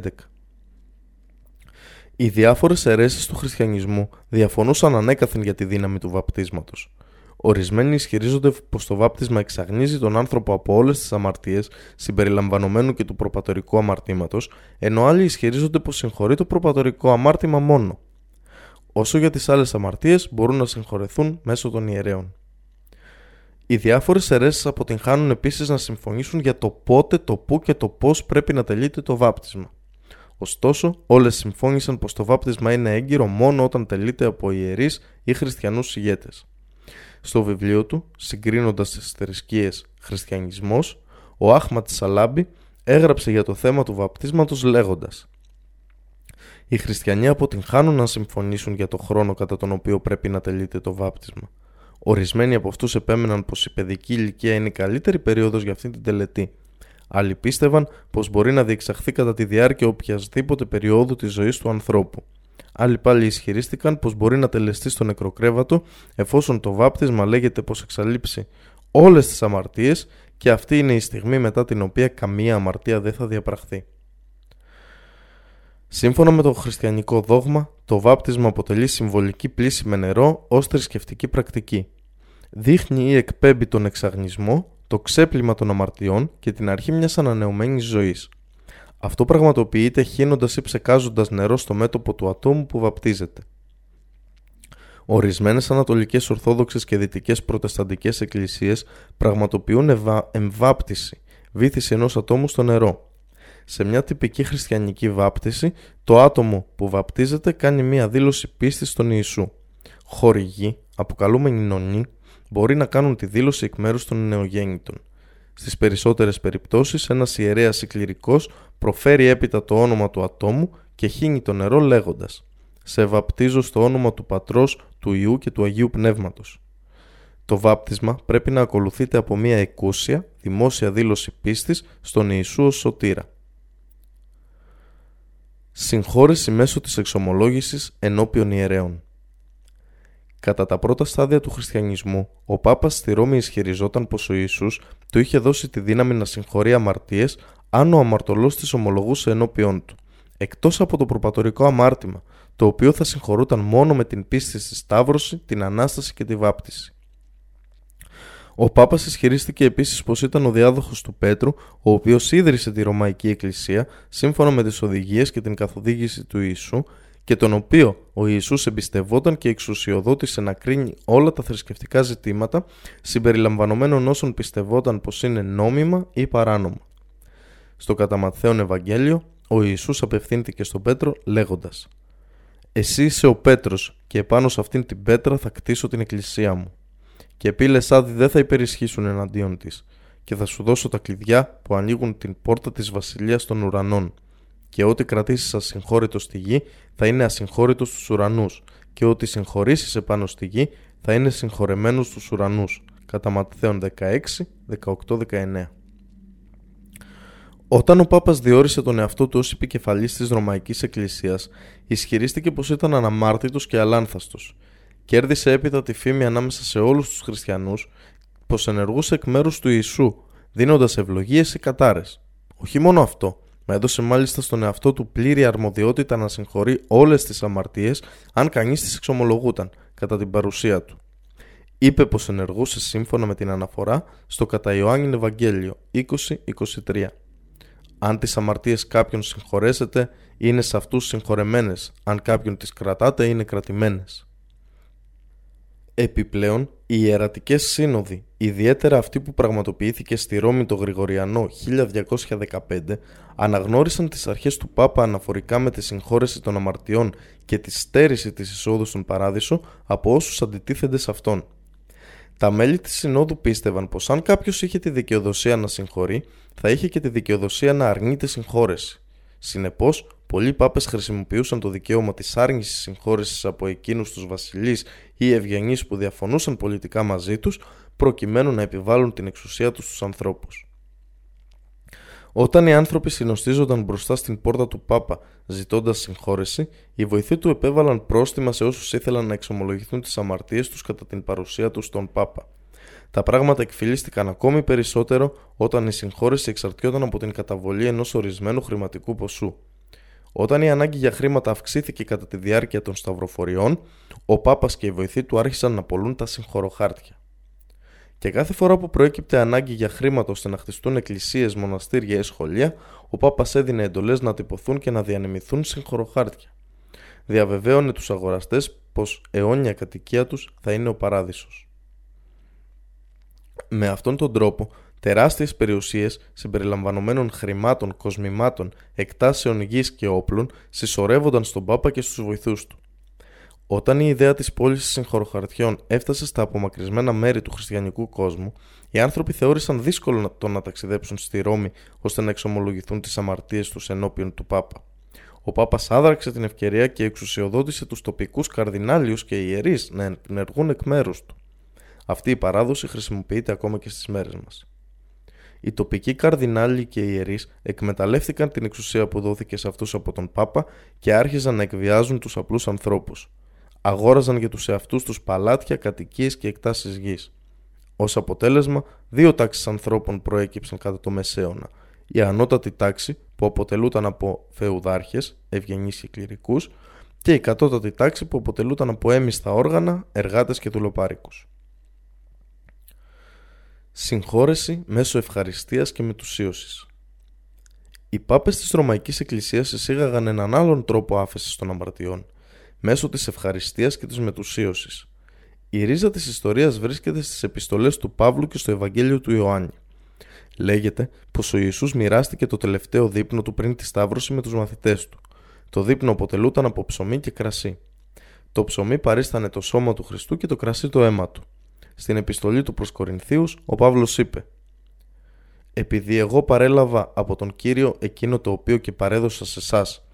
Οι διάφορες αιρέσεις του χριστιανισμού διαφωνούσαν ανέκαθεν για τη δύναμη του βαπτίσματος. Ορισμένοι ισχυρίζονται πως το βάπτισμα εξαγνίζει τον άνθρωπο από όλες τις αμαρτίες, συμπεριλαμβανομένου και του προπατορικού αμαρτήματος, ενώ άλλοι ισχυρίζονται πως συγχωρεί το προπατορικό αμάρτημα μόνο. Όσο για τις άλλες αμαρτίες μπορούν να συγχωρεθούν μέσω των ιερέων. Οι διάφορες αιρέσεις αποτυγχάνουν επίσης να συμφωνήσουν για το πότε, το πού και το πώς πρέπει να τελείται το βάπτισμα. Ωστόσο, όλες συμφώνησαν πως το βάπτισμα είναι έγκυρο μόνο όταν τελείται από ιερείς ή χριστιανούς ηγέτες. Στο βιβλίο του, συγκρίνοντας τις θρησκείες «Χριστιανισμός», ο Αχμετ Σάλαμπι έγραψε για το θέμα του βαπτίσματος λέγοντας: «Οι χριστιανοί αποτυγχάνουν να συμφωνήσουν για το χρόνο κατά τον οποίο πρέπει να τελείται το βάπτισμα. Ορισμένοι από αυτούς επέμεναν πως η παιδική ηλικία είναι η καλύτερη περίοδος για αυτή την τελετή. Άλλοι πίστευαν πως μπορεί να διεξαχθεί κατά τη διάρκεια οποιασδήποτε περίοδου της ζωής του ανθρώπου. Άλλοι πάλι ισχυρίστηκαν πως μπορεί να τελεστεί στο νεκροκρέβατο, εφόσον το βάπτισμα λέγεται πως εξαλείψει όλες τις αμαρτίες και αυτή είναι η στιγμή μετά την οποία καμία αμαρτία δεν θα διαπραχθεί». Σύμφωνα με το χριστιανικό δόγμα, το βάπτισμα αποτελεί συμβολική πλύση με νερό ως θρησκευτική πρακτική. Δείχνει ή εκπέμπει τον εξαγνισμό, το ξέπλυμα των αμαρτιών και την αρχή μιας ανανεωμένης ζωής. Αυτό πραγματοποιείται χύνοντας ή ψεκάζοντας νερό στο μέτωπο του ατόμου που βαπτίζεται. Ορισμένες ανατολικές ορθόδοξες και δυτικές προτεσταντικές εκκλησίες πραγματοποιούν εμβάπτιση, βύθιση ενός ατόμου στο νερό. Σε μια τυπική χριστιανική βάπτιση, το άτομο που βαπτίζεται κάνει μια δήλωση πίστης στον Ιησού. Χορηγοί, αποκαλούμενοι νονοί, μπορεί να κάνουν τη δήλωση εκ μέρους των νεογέννητων. Στις περισσότερες περιπτώσεις, ένας ιερέας ή κληρικός προφέρει έπειτα το όνομα του ατόμου και χύνει το νερό λέγοντας: «Σε βαπτίζω στο όνομα του Πατρός, του Υιού και του Αγίου Πνεύματος». Το βάπτισμα πρέπει να ακολουθείται από μια εκούσια, δημόσια δήλωση πίστης στον Ιησού ως σωτήρα. Συγχώρεση μέσω της εξομολόγησης ενώπιον ιερέων. Κατά τα πρώτα στάδια του χριστιανισμού, ο Πάπας στη Ρώμη ισχυριζόταν πως ο Ιησούς του είχε δώσει τη δύναμη να συγχωρεί αμαρτίες αν ο αμαρτωλός τις ομολογούσε ενώπιον του, εκτός από το προπατορικό αμάρτημα, το οποίο θα συγχωρούταν μόνο με την πίστη στη Σταύρωση, την Ανάσταση και τη Βάπτιση. Ο Πάπας ισχυρίστηκε επίσης πως ήταν ο διάδοχος του Πέτρου, ο οποίος ίδρυσε τη Ρωμαϊκή Εκκλησία σύμφωνα με τις οδηγίες και την καθοδήγηση του Ιησού, και τον οποίο ο Ιησούς εμπιστευόταν και εξουσιοδότησε να κρίνει όλα τα θρησκευτικά ζητήματα, συμπεριλαμβανομένων όσων πιστευόταν πως είναι νόμιμα ή παράνομα. Στο κατά Ματθαίον Ευαγγέλιο, ο Ιησούς απευθύνθηκε στον Πέτρο λέγοντας: «Εσύ είσαι ο Πέτρος και επάνω σε αυτήν την πέτρα θα κτίσω την εκκλησία μου. Και πύλες άδει δεν θα υπερισχύσουν εναντίον της, και θα σου δώσω τα κλειδιά που ανοίγουν την πόρτα της βασιλείας των ουρανών. Και ό,τι κρατήσεις ασυγχώρητο στη γη θα είναι ασυγχώρητο στους ουρανούς, και ό,τι συγχωρήσεις επάνω στη γη θα είναι συγχωρεμένο στους ουρανούς». Κατά Ματθαίον 16, 18-19. Όταν ο Πάπας διόρισε τον εαυτό του ως επικεφαλής της Ρωμαϊκής Εκκλησίας, ισχυρίστηκε πως ήταν αναμάρτητος και αλάνθαστος. Κέρδισε έπειτα τη φήμη ανάμεσα σε όλους τους χριστιανούς πως ενεργούσε εκ μέρους του Ιησού, δίνοντας ευλογίες ή κατάρες. Όχι μόνο αυτό, μα έδωσε μάλιστα στον εαυτό του πλήρη αρμοδιότητα να συγχωρεί όλες τις αμαρτίες αν κανείς τις εξομολογούταν κατά την παρουσία του. Είπε πως ενεργούσε σύμφωνα με την αναφορά στο κατά Ιωάννην Ευαγγέλιο 20-23. «Αν τις αμαρτίες κάποιον συγχωρέσετε, είναι σε αυτούς συγχωρεμένες, αν κάποιον τις κρατάτε, είναι κρατημένες». Επιπλέον, οι ιερατικές σύνοδοι, ιδιαίτερα αυτή που πραγματοποιήθηκε στη Ρώμη το Γρηγοριανό 1215, αναγνώρισαν τις αρχές του Πάπα αναφορικά με τη συγχώρεση των αμαρτιών και τη στέρηση της εισόδου στον Παράδεισο από όσους αντιτίθενται σε αυτόν. Τα μέλη της Συνόδου πίστευαν πως αν κάποιος είχε τη δικαιοδοσία να συγχωρεί, θα είχε και τη δικαιοδοσία να αρνεί τη συγχώρεση. Συνεπώς, πολλοί πάπες χρησιμοποιούσαν το δικαίωμα της άρνησης συγχώρεσης από εκείνους τους βασιλείς ή ευγενείς που διαφωνούσαν πολιτικά μαζί τους, προκειμένου να επιβάλλουν την εξουσία τους στους ανθρώπους. Όταν οι άνθρωποι συνοστίζονταν μπροστά στην πόρτα του Πάπα ζητώντας συγχώρεση, οι βοηθοί του επέβαλαν πρόστιμα σε όσους ήθελαν να εξομολογηθούν τις αμαρτίες τους κατά την παρουσία τους στον Πάπα. Τα πράγματα εκφυλίστηκαν ακόμη περισσότερο όταν η συγχώρεση εξαρτιόταν από την καταβολή ενός ορισμένου χρηματικού ποσού. Όταν η ανάγκη για χρήματα αυξήθηκε κατά τη διάρκεια των σταυροφοριών, ο Πάπας και οι βοηθοί του άρχισαν να πωλούν τα συγχωροχάρτια. Και κάθε φορά που προέκυπτε ανάγκη για χρήματα ώστε να χτιστούν εκκλησίες, μοναστήρια ή σχολεία, ο Πάπας έδινε εντολές να τυπωθούν και να διανεμηθούν συγχωροχάρτια. Διαβεβαίωνε τους αγοραστές πως αιώνια κατοικία τους θα είναι ο Παράδεισος. Με αυτόν τον τρόπο, τεράστιες περιουσίες συμπεριλαμβανομένων χρημάτων, κοσμημάτων, εκτάσεων γης και όπλων συσσωρεύονταν στον Πάπα και στους βοηθούς του. Όταν η ιδέα της πώλησης συγχωροχαρτιών έφτασε στα απομακρυσμένα μέρη του χριστιανικού κόσμου, οι άνθρωποι θεώρησαν δύσκολο το να ταξιδέψουν στη Ρώμη ώστε να εξομολογηθούν τις αμαρτίες τους ενώπιον του Πάπα. Ο Πάπας άδραξε την ευκαιρία και εξουσιοδότησε τους τοπικούς καρδινάλιους και ιερείς να ενεργούν εκ μέρους του. Αυτή η παράδοση χρησιμοποιείται ακόμα και στις μέρες μας. Οι τοπικοί καρδινάλοι και οι ιερείς εκμεταλλεύτηκαν την εξουσία που δόθηκε σε αυτούς από τον Πάπα και άρχιζαν να εκβιάζουν τους απλούς ανθρώπους. Αγόραζαν για τους εαυτούς τους παλάτια, κατοικίες και εκτάσεις γης. Ως αποτέλεσμα, δύο τάξεις ανθρώπων προέκυψαν κατά το Μεσαίωνα. Η ανώτατη τάξη, που αποτελούταν από φεουδάρχες, ευγενείς και κληρικούς, και η κατώτατη τάξη, που αποτελούταν από έμισθα όργανα, εργάτες και δουλοπάρικους. Συγχώρεση μέσω ευχαριστίας και μετουσίωσης. Οι πάπες της Ρωμαϊκής Εκκλησίας εισήγαγαν έναν άλλον τρόπο άφεσης των αμαρτιών, μέσω της ευχαριστίας και της μετουσίωσης. Η ρίζα της ιστορίας βρίσκεται στις επιστολές του Παύλου και στο Ευαγγέλιο του Ιωάννη. Λέγεται πως ο Ιησούς μοιράστηκε το τελευταίο δείπνο του πριν τη Σταύρωση με τους μαθητές του. Το δείπνο αποτελούταν από ψωμί και κρασί. Το ψωμί παρίστανε το σώμα του Χριστού και το κρασί το αίμα του. Στην επιστολή του προς Κορινθίους, ο Παύλος είπε: «Επειδή εγώ παρέλαβα από τον Κύριο εκείνο το οποίο και παρέδωσα σε εσάς,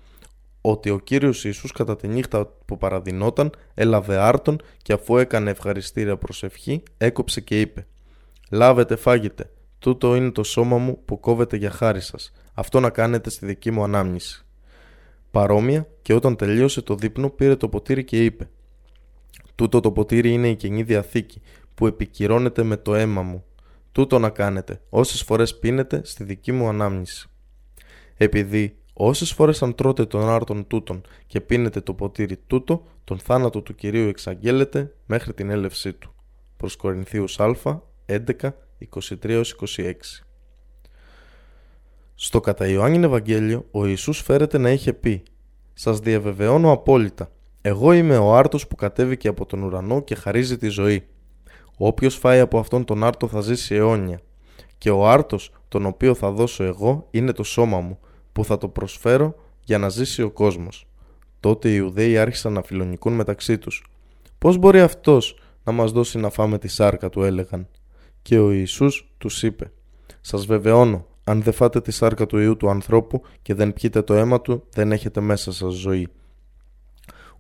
ότι ο Κύριος Ιησούς κατά τη νύχτα που παραδεινόταν, έλαβε άρτον και αφού έκανε ευχαριστήρια προσευχή, έκοψε και είπε: Λάβετε, φάγετε, τούτο είναι το σώμα μου που κόβεται για χάρη σας, αυτό να κάνετε στη δική μου ανάμνηση». Παρόμοια και όταν τελείωσε το δείπνο, πήρε το ποτήρι και είπε: «Τούτο το ποτήρι είναι η Καινή Διαθήκη, που επικυρώνεται με το αίμα μου. Τούτο να κάνετε, όσες φορές πίνετε, στη δική μου ανάμνηση. Επειδή όσες φορές αν τρώτε τον άρτον τούτον και πίνετε το ποτήρι τούτο, τον θάνατο του Κυρίου εξαγγέλλετε μέχρι την έλευσή του». Προς Κορινθίους Α, 11, 23-26. Στο κατά Ιωάννην Ευαγγέλιο, ο Ιησούς φέρεται να είχε πει: «Σας διαβεβαιώνω απόλυτα, εγώ είμαι ο άρτος που κατέβηκε από τον ουρανό και χαρίζει τη ζωή. Όποιος φάει από αυτόν τον άρτο θα ζήσει αιώνια. Και ο άρτος, τον οποίο θα δώσω εγώ, είναι το σώμα μου, που θα το προσφέρω για να ζήσει ο κόσμος». Τότε οι Ιουδαίοι άρχισαν να φιλονικούν μεταξύ τους. «Πώς μπορεί αυτός να μας δώσει να φάμε τη σάρκα του», έλεγαν. Και ο Ιησούς τους είπε: «Σας βεβαιώνω, αν δεν φάτε τη σάρκα του Ιού του ανθρώπου και δεν πιείτε το αίμα του, δεν έχετε μέσα σας ζωή.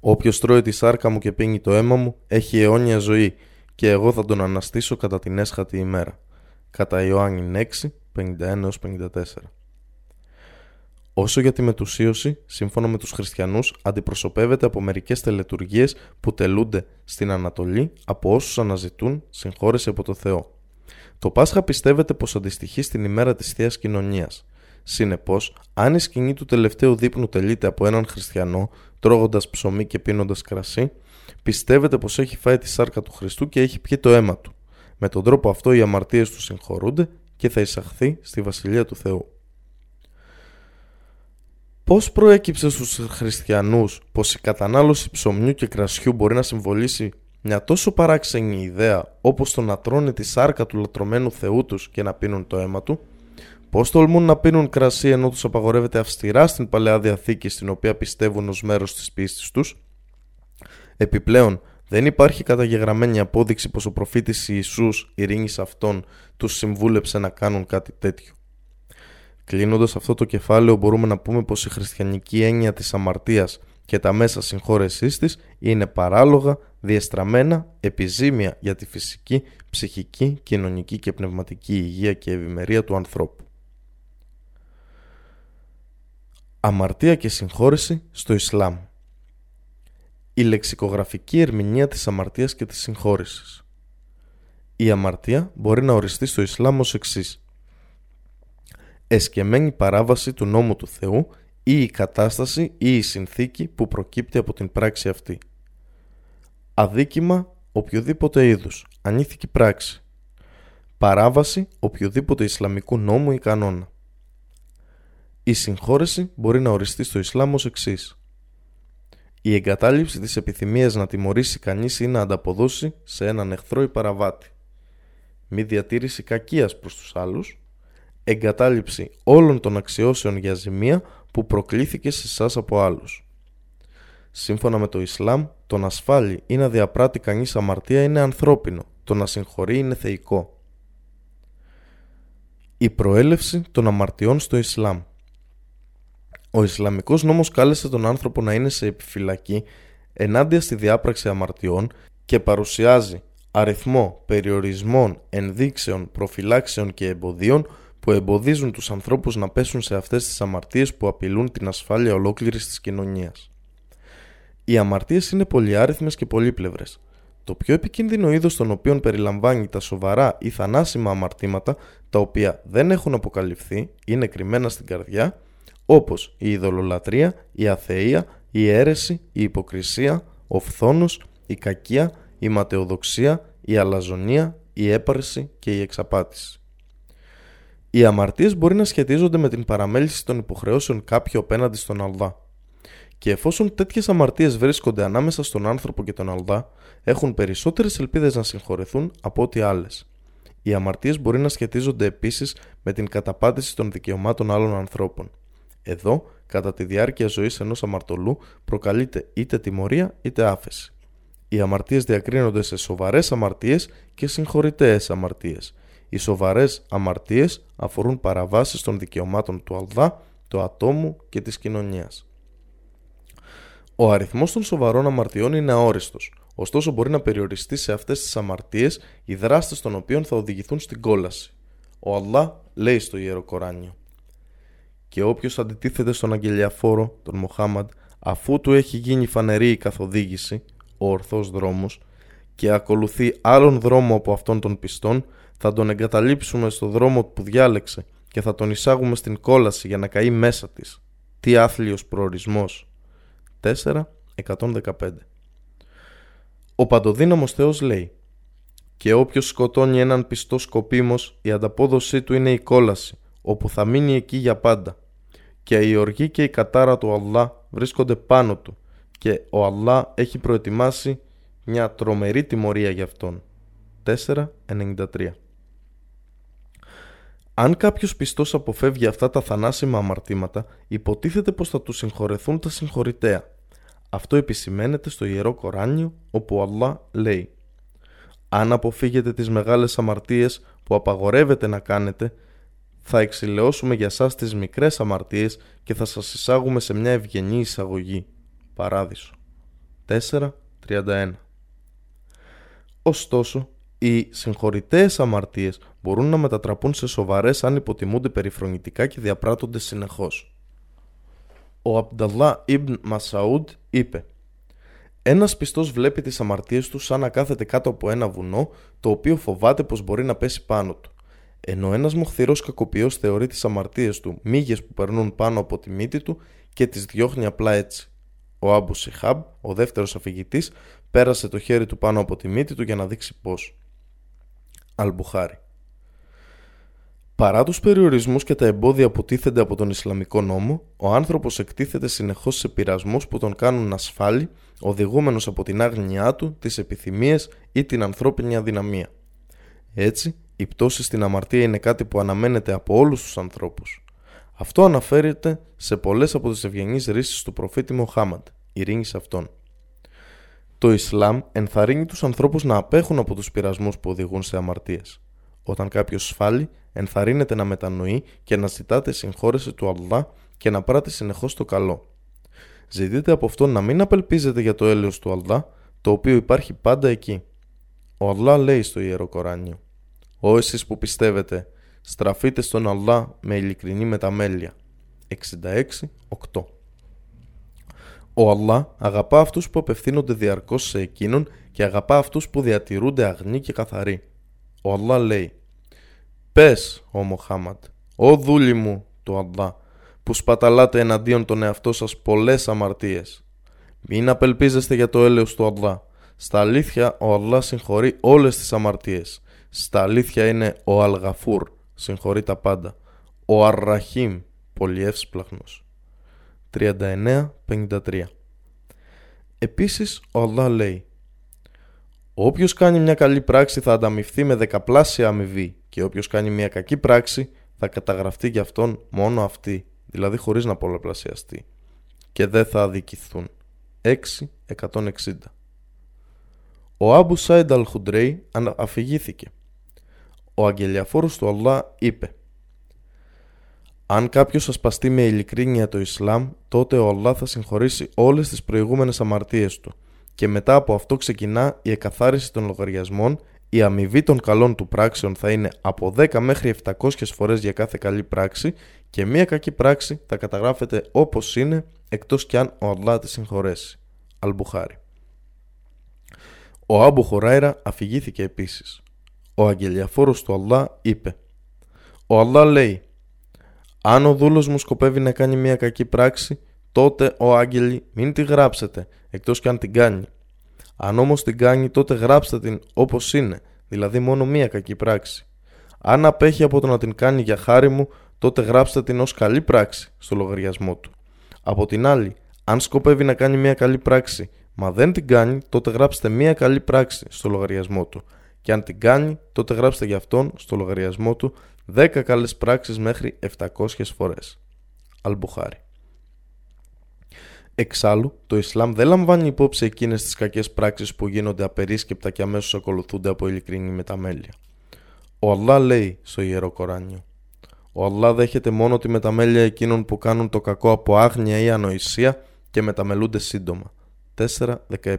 Όποιος τρώει τη σάρκα μου και πίνει το αίμα μου, έχει αιώνια ζωή, και εγώ θα τον αναστήσω κατά την έσχατη ημέρα». Κατά Ιωάννη 6, 51-54. Όσο για τη μετουσίωση, σύμφωνα με τους χριστιανούς, αντιπροσωπεύεται από μερικές τελετουργίες που τελούνται στην Ανατολή από όσους αναζητούν συγχώρεση από το Θεό. Το Πάσχα πιστεύεται πως αντιστοιχεί στην ημέρα της Θείας Κοινωνίας. Συνεπώς, αν η σκηνή του τελευταίου δείπνου τελείται από έναν χριστιανό, τρώγοντας ψωμί και πίνοντας κρασί, πιστεύεται πως έχει φάει τη σάρκα του Χριστού και έχει πιει το αίμα του. Με τον τρόπο αυτό οι αμαρτίες του συγχωρούνται και θα εισαχθεί στη Βασιλεία του Θεού. Πώς προέκυψε στους χριστιανούς πως η κατανάλωση ψωμιού και κρασιού μπορεί να συμβολήσει μια τόσο παράξενη ιδέα όπως το να τρώνε τη σάρκα του λατρωμένου Θεού τους και να πίνουν το αίμα του? Πώς τολμούν να πίνουν κρασί ενώ τους απαγορεύεται αυστηρά στην Παλαιά Διαθήκη, στην οποία πιστεύουν ως μέρος της πίστης τους? Επιπλέον, δεν υπάρχει καταγεγραμμένη απόδειξη πως ο προφήτης Ιησούς, ειρήνης αυτόν, τους συμβούλεψε να κάνουν κάτι τέτοιο. Κλείνοντας αυτό το κεφάλαιο, μπορούμε να πούμε πως η χριστιανική έννοια της αμαρτίας και τα μέσα συγχώρεσής της είναι παράλογα, διεστραμμένα, επιζήμια για τη φυσική, ψυχική, κοινωνική και πνευματική υγεία και ευημερία του ανθρώπου. Αμαρτία και συγχώρεση στο Ισλάμ. Η λεξικογραφική ερμηνεία της αμαρτίας και της συγχώρεσης. Η αμαρτία μπορεί να οριστεί στο Ισλάμ ως εξής: εσκεμμένη παράβαση του νόμου του Θεού ή η κατάσταση ή η συνθήκη που προκύπτει από την πράξη αυτή. Αδίκημα οποιοδήποτε είδους, ανήθικη πράξη. Παράβαση οποιοδήποτε ισλαμικού νόμου ή κανόνα. Η συγχώρεση μπορεί να οριστεί στο Ισλάμ ως εξής. Η εγκατάλειψη της επιθυμίας να τιμωρήσει κανείς ή να ανταποδώσει σε έναν εχθρό ή παραβάτη. Μη διατήρηση κακίας προς τους άλλους. Εγκατάλειψη όλων των αξιώσεων για ζημία που προκλήθηκε σε εσάς από άλλους. Σύμφωνα με το Ισλάμ, το να ασφάλει ή να διαπράττει κανείς αμαρτία είναι ανθρώπινο, το να συγχωρεί είναι θεϊκό. Η προέλευση των αμαρτιών στο Ισλάμ. Ο Ισλαμικός νόμος κάλεσε τον άνθρωπο να είναι σε επιφυλακή ενάντια στη διάπραξη αμαρτιών και παρουσιάζει αριθμό περιορισμών, ενδείξεων, προφυλάξεων και εμποδίων που εμποδίζουν τους ανθρώπους να πέσουν σε αυτές τις αμαρτίες που απειλούν την ασφάλεια ολόκληρης της κοινωνίας. Οι αμαρτίες είναι πολυάριθμες και πολύπλευρες. Το πιο επικίνδυνο είδος των οποίων περιλαμβάνει τα σοβαρά ή θανάσιμα αμαρτήματα, τα οποία δεν έχουν αποκαλυφθεί, είναι κρυμμένα στην καρδιά, όπως η ειδωλολατρία, η αθεία, η αίρεση, η υποκρισία, ο φθόνος, η κακία, η ματαιοδοξία, η αλαζονία, η έπαρση και η εξαπάτηση. Οι αμαρτίες μπορεί να σχετίζονται με την παραμέληση των υποχρεώσεων κάποιου απέναντι στον Αλλάχ. Και εφόσον τέτοιες αμαρτίες βρίσκονται ανάμεσα στον άνθρωπο και τον Αλλάχ, έχουν περισσότερες ελπίδες να συγχωρεθούν από ό,τι άλλες. Οι αμαρτίες μπορεί να σχετίζονται επίσης με την καταπάτηση των δικαιωμάτων άλλων ανθρώπων. Εδώ, κατά τη διάρκεια ζωής ενός αμαρτωλού, προκαλείται είτε τιμωρία είτε άφεση. Οι αμαρτίες διακρίνονται σε σοβαρές αμαρτίες και συγχωρηταίες αμαρτίες. Οι σοβαρές αμαρτίες αφορούν παραβάσεις των δικαιωμάτων του Αλλάχ, του ατόμου και της κοινωνίας. Ο αριθμός των σοβαρών αμαρτιών είναι αόριστος, ωστόσο μπορεί να περιοριστεί σε αυτές τις αμαρτίες οι δράστες των οποίων θα οδηγηθούν στην κόλαση. Ο Αλλάχ λέει στο Ιερό Κοράνιο: «Και όποιος αντιτίθεται στον αγγελιαφόρο, τον Μωχάμαντ, αφού του έχει γίνει φανερή η καθοδήγηση, ο ορθός δρόμος, και ακολουθεί άλλον δρόμο από αυτόν των πιστών, θα τον εγκαταλείψουμε στο δρόμο που διάλεξε και θα τον εισάγουμε στην κόλαση για να καεί μέσα της. Τι άθλιος προορισμός». 4.115. Ο παντοδύναμος Θεός λέει: «Και όποιος σκοτώνει έναν πιστό σκοπίμως, η ανταπόδοσή του είναι η κόλαση, όπου θα μείνει εκεί για πάντα. Και η οργή και η κατάρα του Αλλάχ βρίσκονται πάνω του, και ο Αλλάχ έχει προετοιμάσει μια τρομερή τιμωρία για αυτόν». 4.93. Αν κάποιος πιστός αποφεύγει αυτά τα θανάσιμα αμαρτήματα, υποτίθεται πως θα του συγχωρεθούν τα συγχωρηταία. Αυτό επισημαίνεται στο Ιερό Κοράνιο, όπου ο Αλλάχ λέει: «Αν αποφύγετε τις μεγάλες αμαρτίες που απαγορεύεται να κάνετε, θα εξηλαιώσουμε για σας τις μικρές αμαρτίες και θα σας εισάγουμε σε μια ευγενή εισαγωγή. Παράδεισο». 4.31. Ωστόσο, οι συγχωρηταίες αμαρτίες μπορούν να μετατραπούν σε σοβαρές αν υποτιμούνται περιφρονητικά και διαπράττονται συνεχώς. Ο Αμπταλά Ιμπν Μασαούντ είπε: «Ένας πιστός βλέπει τις αμαρτίες του σαν να κάθεται κάτω από ένα βουνό, το οποίο φοβάται πως μπορεί να πέσει πάνω του. Ενώ ένας μοχθηρός κακοποιός θεωρεί τις αμαρτίες του μύγες που περνούν πάνω από τη μύτη του και τις διώχνει απλά έτσι. Ο Άμπου Σιχάμπ, ο δεύτερος αφηγητής, πέρασε το χέρι του πάνω από τη μύτη του για να δείξει πώς». Αλ-Μπουχάρι. Παρά τους περιορισμούς και τα εμπόδια που τίθενται από τον Ισλαμικό νόμο, ο άνθρωπος εκτίθεται συνεχώς σε πειρασμούς που τον κάνουν να σφάλει, οδηγούμενος από την άγνοιά του, τις επιθυμίες ή την ανθρώπινη αδυναμία. Έτσι, η πτώση στην αμαρτία είναι κάτι που αναμένεται από όλους τους ανθρώπους. Αυτό αναφέρεται σε πολλές από τις ευγενείς ρίσεις του προφήτη Μωχάμαντ, ειρήνη σε αυτόν. Το Ισλάμ ενθαρρύνει τους ανθρώπους να απέχουν από τους πειρασμούς που οδηγούν σε αμαρτίες. Όταν κάποιος σφάλει, ενθαρρύνεται να μετανοεί και να ζητά τη συγχώρεση του Αλλάχ και να πράττει συνεχώς το καλό. Ζητείτε από αυτόν να μην απελπίζεται για το έλεος του Αλλάχ, το οποίο υπάρχει πάντα εκεί. Ο Αλλάχ λέει στο Ιερό Κοράνιο: «Ω εσείς που πιστεύετε, στραφείτε στον Αλλάχ με ειλικρινή μεταμέλεια». 66.8. Ο Αλλάχ αγαπά αυτούς που απευθύνονται διαρκώς σε εκείνον και αγαπά αυτούς που διατηρούνται αγνοί και καθαροί. Ο Αλλάχ λέει: «Πες, ο Μωχάμαντ, ο δούλη μου του Αλλάχ, που σπαταλάτε εναντίον τον εαυτό σας πολλές αμαρτίες. Μην απελπίζεστε για το έλεος του Αλλάχ. Στα αλήθεια ο Αλλάχ συγχωρεί όλες τις αμαρτίες. Στα αλήθεια είναι ο Αλγαφούρ, συγχωρεί τα πάντα. Ο Αρραχήμ, πολυεύσπλαχνος. 39-53. Επίσης ο Αλλάχ λέει: όποιος κάνει μια καλή πράξη θα ανταμοιφθεί με δεκαπλάσια αμοιβή, και όποιος κάνει μια κακή πράξη θα καταγραφτεί για αυτόν μόνο αυτή, δηλαδή χωρίς να πολλαπλασιαστεί, και δεν θα αδικηθούν. 6-160. Ο Αμπού Σαΐντ Αλ-Χουντρέι αφηγήθηκε. Ο αγγελιαφόρος του Αλλάχ είπε: αν κάποιος ασπαστεί με ειλικρίνεια το Ισλάμ, τότε ο Αλλάχ θα συγχωρήσει όλες τις προηγούμενες αμαρτίες του, και μετά από αυτό ξεκινά η εκαθάριση των λογαριασμών. Η αμοιβή των καλών του πράξεων θα είναι από 10 μέχρι 700 φορές για κάθε καλή πράξη, και μία κακή πράξη θα καταγράφεται όπως είναι, εκτός κι αν ο Αλλάχ τη συγχωρέσει. Αλ-Μπουχάρι. Ο Αμπού Χουράιρα αφηγήθηκε επίσης. Ο αγγελιαφόρος του Αλλάχ είπε: ο Αλλάχ λέει: αν ο δούλος μου σκοπεύει να κάνει μία κακή πράξη, τότε ο άγγελοι μην τη γράψετε, εκτός κι αν την κάνει. Αν όμως την κάνει, τότε γράψτε την όπως είναι, δηλαδή μόνο μία κακή πράξη. Αν απέχει από το να την κάνει για χάρη μου, τότε γράψτε την ως καλή πράξη στο λογαριασμό του. Από την άλλη, αν σκοπεύει να κάνει μία καλή πράξη, μα δεν την κάνει, τότε γράψτε μία καλή πράξη στο λογαριασμό του. Και αν την κάνει, τότε γράψτε για αυτόν στο λογαριασμό του 10 καλές πράξεις μέχρι 700 φορές. Αλ-Μπουχάρι. Εξάλλου, το Ισλάμ δεν λαμβάνει υπόψη εκείνες τις κακές πράξεις που γίνονται απερίσκεπτα και αμέσως ακολουθούνται από ειλικρινή μεταμέλεια. Ο Αλλάχ λέει στο Ιερό Κοράνιο: ο Αλλάχ δέχεται μόνο τη μεταμέλεια εκείνων που κάνουν το κακό από άγνοια ή ανοησία και μεταμελούνται σύντομα. 4-17.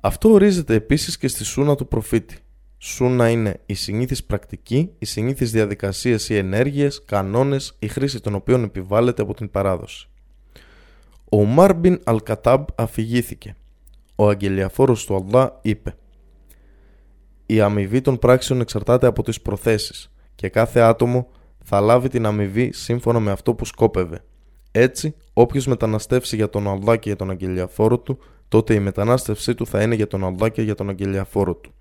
Αυτό ορίζεται επίσης και στη Σούνα του προφήτη. Σούνα είναι η συνήθις πρακτική, οι συνήθεις διαδικασίες ή ενέργειες, κανόνες, η χρήση των οποίων επιβάλλεται από την παράδοση. Ο Μάρμπιν Αλ Κατάμπ αφηγήθηκε. Ο αγγελιαφόρος του Αλλάχ είπε: η αμοιβή των πράξεων εξαρτάται από τις προθέσεις, και κάθε άτομο θα λάβει την αμοιβή σύμφωνα με αυτό που σκόπευε. Έτσι, όποιος μεταναστεύσει για τον Αλλάχ και για τον αγγελιαφόρο του, τότε η μετανάστευσή του θα είναι για τον Αλλάχ και για τον αγγελιαφόρο του.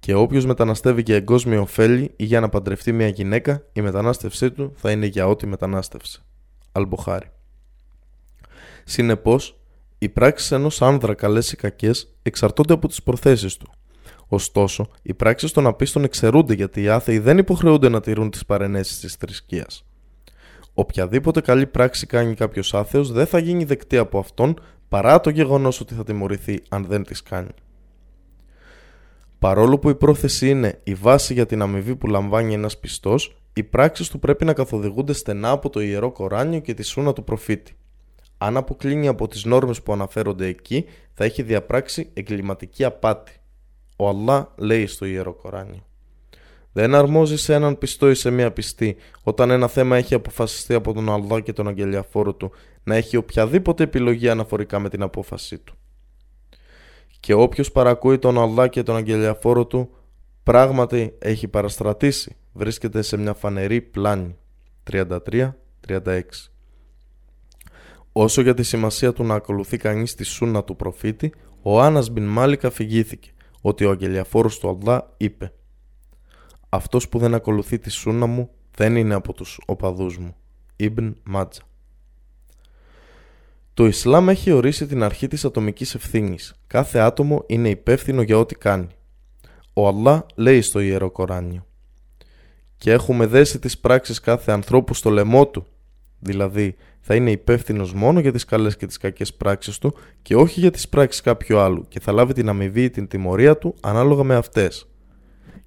Και όποιος μεταναστεύει για εγκόσμιο ωφέλη ή για να παντρευτεί μια γυναίκα, η μετανάστευσή του θα είναι για ό,τι μετανάστευσε. Αλ-Μπουχάρι. Συνεπώς, οι πράξεις ενός άνδρα, καλές ή κακές, εξαρτώνται από τις προθέσεις του. Ωστόσο, οι πράξεις των απίστων εξαιρούνται, γιατί οι άθεοι δεν υποχρεούνται να τηρούν τις παρενέσεις της θρησκείας. Οποιαδήποτε καλή πράξη κάνει κάποιος άθεος δεν θα γίνει δεκτή από αυτόν, παρά το γεγονός ότι θα τιμωρηθεί αν δεν τις κάνει. Παρόλο που η πρόθεση είναι η βάση για την αμοιβή που λαμβάνει ένας πιστός, οι πράξεις του πρέπει να καθοδηγούνται στενά από το Ιερό Κοράνιο και τη Σούνα του προφήτη. Αν αποκλίνει από τις νόρμες που αναφέρονται εκεί, θα έχει διαπράξει εγκληματική απάτη. Ο Αλλάχ λέει στο Ιερό Κοράνιο: δεν αρμόζει σε έναν πιστό ή σε μία πιστή, όταν ένα θέμα έχει αποφασιστεί από τον Αλλάχ και τον αγγελιαφόρο του, να έχει οποιαδήποτε επιλογή αναφορικά με την απόφασή του. Και όποιος παρακούει τον Αλλάχ και τον αγγελιαφόρο του, πράγματι έχει παραστρατήσει, βρίσκεται σε μια φανερή πλάνη. 33-36. Όσο για τη σημασία του να ακολουθεί κανείς τη Σούνα του προφήτη, ο Άνας μπιν Μάλικ αφηγήθηκε ότι ο αγγελιαφόρος του Αλλάχ είπε: αυτός που δεν ακολουθεί τη Σούνα μου δεν είναι από τους οπαδούς μου. Ιμπν Μάτζα. Το Ισλάμ έχει ορίσει την αρχή της ατομικής ευθύνης. Κάθε άτομο είναι υπεύθυνο για ό,τι κάνει. Ο Αλλάχ λέει στο Ιερό Κοράνιο: και έχουμε δέσει τις πράξεις κάθε ανθρώπου στο λαιμό του. Δηλαδή, θα είναι υπεύθυνος μόνο για τις καλές και τις κακές πράξεις του και όχι για τις πράξεις κάποιου άλλου, και θα λάβει την αμοιβή ή την τιμωρία του ανάλογα με αυτές.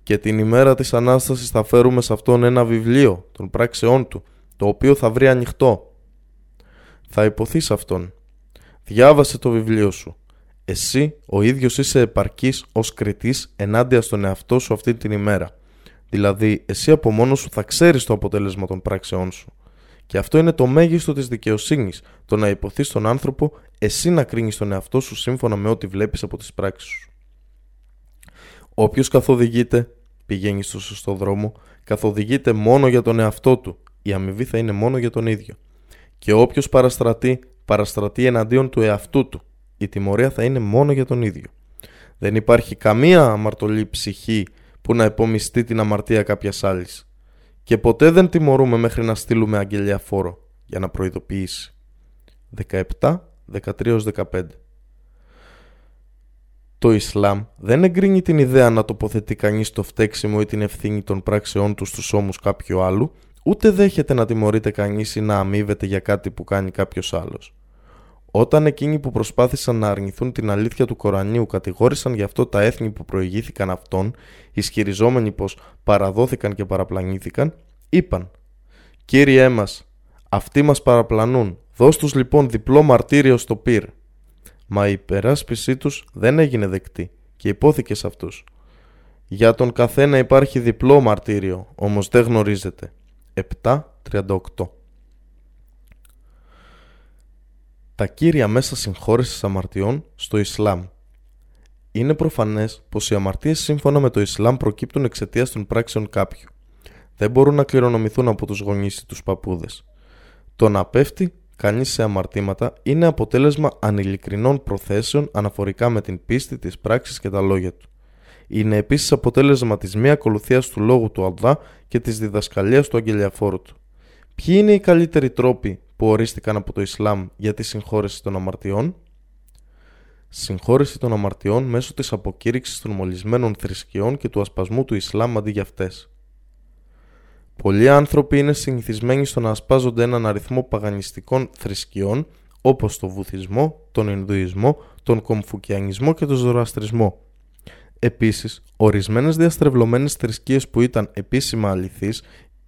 Και την ημέρα της Ανάστασης θα φέρουμε σε αυτόν ένα βιβλίο των πράξεών του, το οποίο θα βρει ανοιχτό. Θα υποθεί σε αυτόν: διάβασε το βιβλίο σου. Εσύ ο ίδιος είσαι επαρκής ως κριτής ενάντια στον εαυτό σου αυτή την ημέρα. Δηλαδή, εσύ από μόνος σου θα ξέρεις το αποτέλεσμα των πράξεών σου. Και αυτό είναι το μέγιστο της δικαιοσύνης, το να υποθεί στον άνθρωπο εσύ να κρίνεις τον εαυτό σου σύμφωνα με ό,τι βλέπεις από τις πράξεις σου. Όποιος καθοδηγείται, πηγαίνει στο σωστό δρόμο, καθοδηγείται μόνο για τον εαυτό του η αμοιβή θα είναι μόνο για τον ίδιο. Και όποιος παραστρατεί, παραστρατεί εναντίον του εαυτού του. Η τιμωρία θα είναι μόνο για τον ίδιο. Δεν υπάρχει καμία αμαρτωλή ψυχή που να επομιστεί την αμαρτία κάποιας άλλης. Και ποτέ δεν τιμωρούμε μέχρι να στείλουμε αγγελιά φόρο για να προειδοποιήσει. 17, 13-15. Το Ισλάμ δεν εγκρίνει την ιδέα να τοποθετεί κανείς το φταίξιμο ή την ευθύνη των πράξεών του στους ώμους κάποιου άλλου, ούτε δέχεται να τιμωρείται κανείς ή να αμείβεται για κάτι που κάνει κάποιος άλλος. Όταν εκείνοι που προσπάθησαν να αρνηθούν την αλήθεια του Κορανίου κατηγόρησαν γι' αυτό τα έθνη που προηγήθηκαν αυτών, ισχυριζόμενοι πως παραδόθηκαν και παραπλανήθηκαν, είπαν «Κύριέ μας, αυτοί μας παραπλανούν, δώσ' τους λοιπόν διπλό μαρτύριο στο πυρ». Μα η υπεράσπιση τους δεν έγινε δεκτή και υπόθηκε σε αυτούς. Για τον καθένα υπάρχει διπλό μαρτύριο, όμως δεν γνωρίζεται. 7.38. Τα κύρια μέσα συγχώρεσης αμαρτιών στο Ισλάμ. Είναι προφανές πως οι αμαρτίες σύμφωνα με το Ισλάμ προκύπτουν εξαιτίας των πράξεων κάποιου. Δεν μπορούν να κληρονομηθούν από τους γονείς ή τους παππούδες. Το να πέφτει κανείς σε αμαρτήματα είναι αποτέλεσμα ανηλικρινών προθέσεων αναφορικά με την πίστη, τις πράξεις και τα λόγια του. Είναι επίσης αποτέλεσμα της μη ακολουθίας του λόγου του Αλλάχ και της διδασκαλίας του αγγελιαφόρου του. Ποιοι είναι οι καλύτεροι τρόποι που ορίστηκαν από το Ισλάμ για τη συγχώρεση των αμαρτιών? Συγχώρεση των αμαρτιών μέσω της αποκήρυξης των μολυσμένων θρησκειών και του ασπασμού του Ισλάμ αντί για αυτές. Πολλοί άνθρωποι είναι συνηθισμένοι στο να ασπάζονται έναν αριθμό παγανιστικών θρησκειών όπως τον Βουδισμό, τον Ινδουισμό, τον Κομφουκιανισμό και τον Ζωραστρισμό. Επίσης, ορισμένες διαστρεβλωμένες θρησκείες που ήταν επίσημα αληθείς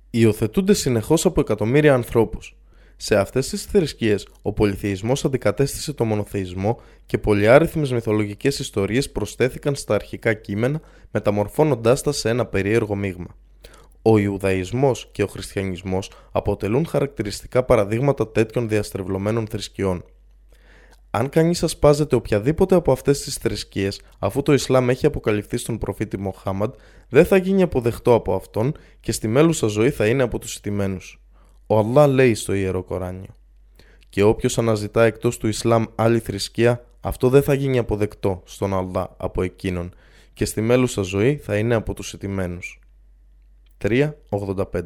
υιοθετούνται συνεχώς από εκατομμύρια ανθρώπους. Σε αυτές τις θρησκείες, ο πολυθεϊσμός αντικατέστησε το μονοθεϊσμό και πολυάριθμες μυθολογικές ιστορίες προσθέθηκαν στα αρχικά κείμενα, μεταμορφώνοντάς τα σε ένα περίεργο μείγμα. Ο Ιουδαϊσμός και ο Χριστιανισμός αποτελούν χαρακτηριστικά παραδείγματα τέτοιων διαστρεβλωμένων θρησκειών. Αν κανείς ασπάζεται οποιαδήποτε από αυτές τις θρησκείες, αφού το Ισλάμ έχει αποκαλυφθεί στον προφήτη Μωχάμαντ, δεν θα γίνει αποδεκτό από αυτόν και στη μέλουσα ζωή θα είναι από τους ηττημένους. Ο Αλλάχ λέει στο Ιερό Κοράνιο: «Και όποιος αναζητά εκτός του Ισλάμ άλλη θρησκεία, αυτό δεν θα γίνει αποδεκτό στον Αλλάχ από εκείνον και στη μέλουσα ζωή θα είναι από τους ηττημένους». 3.85.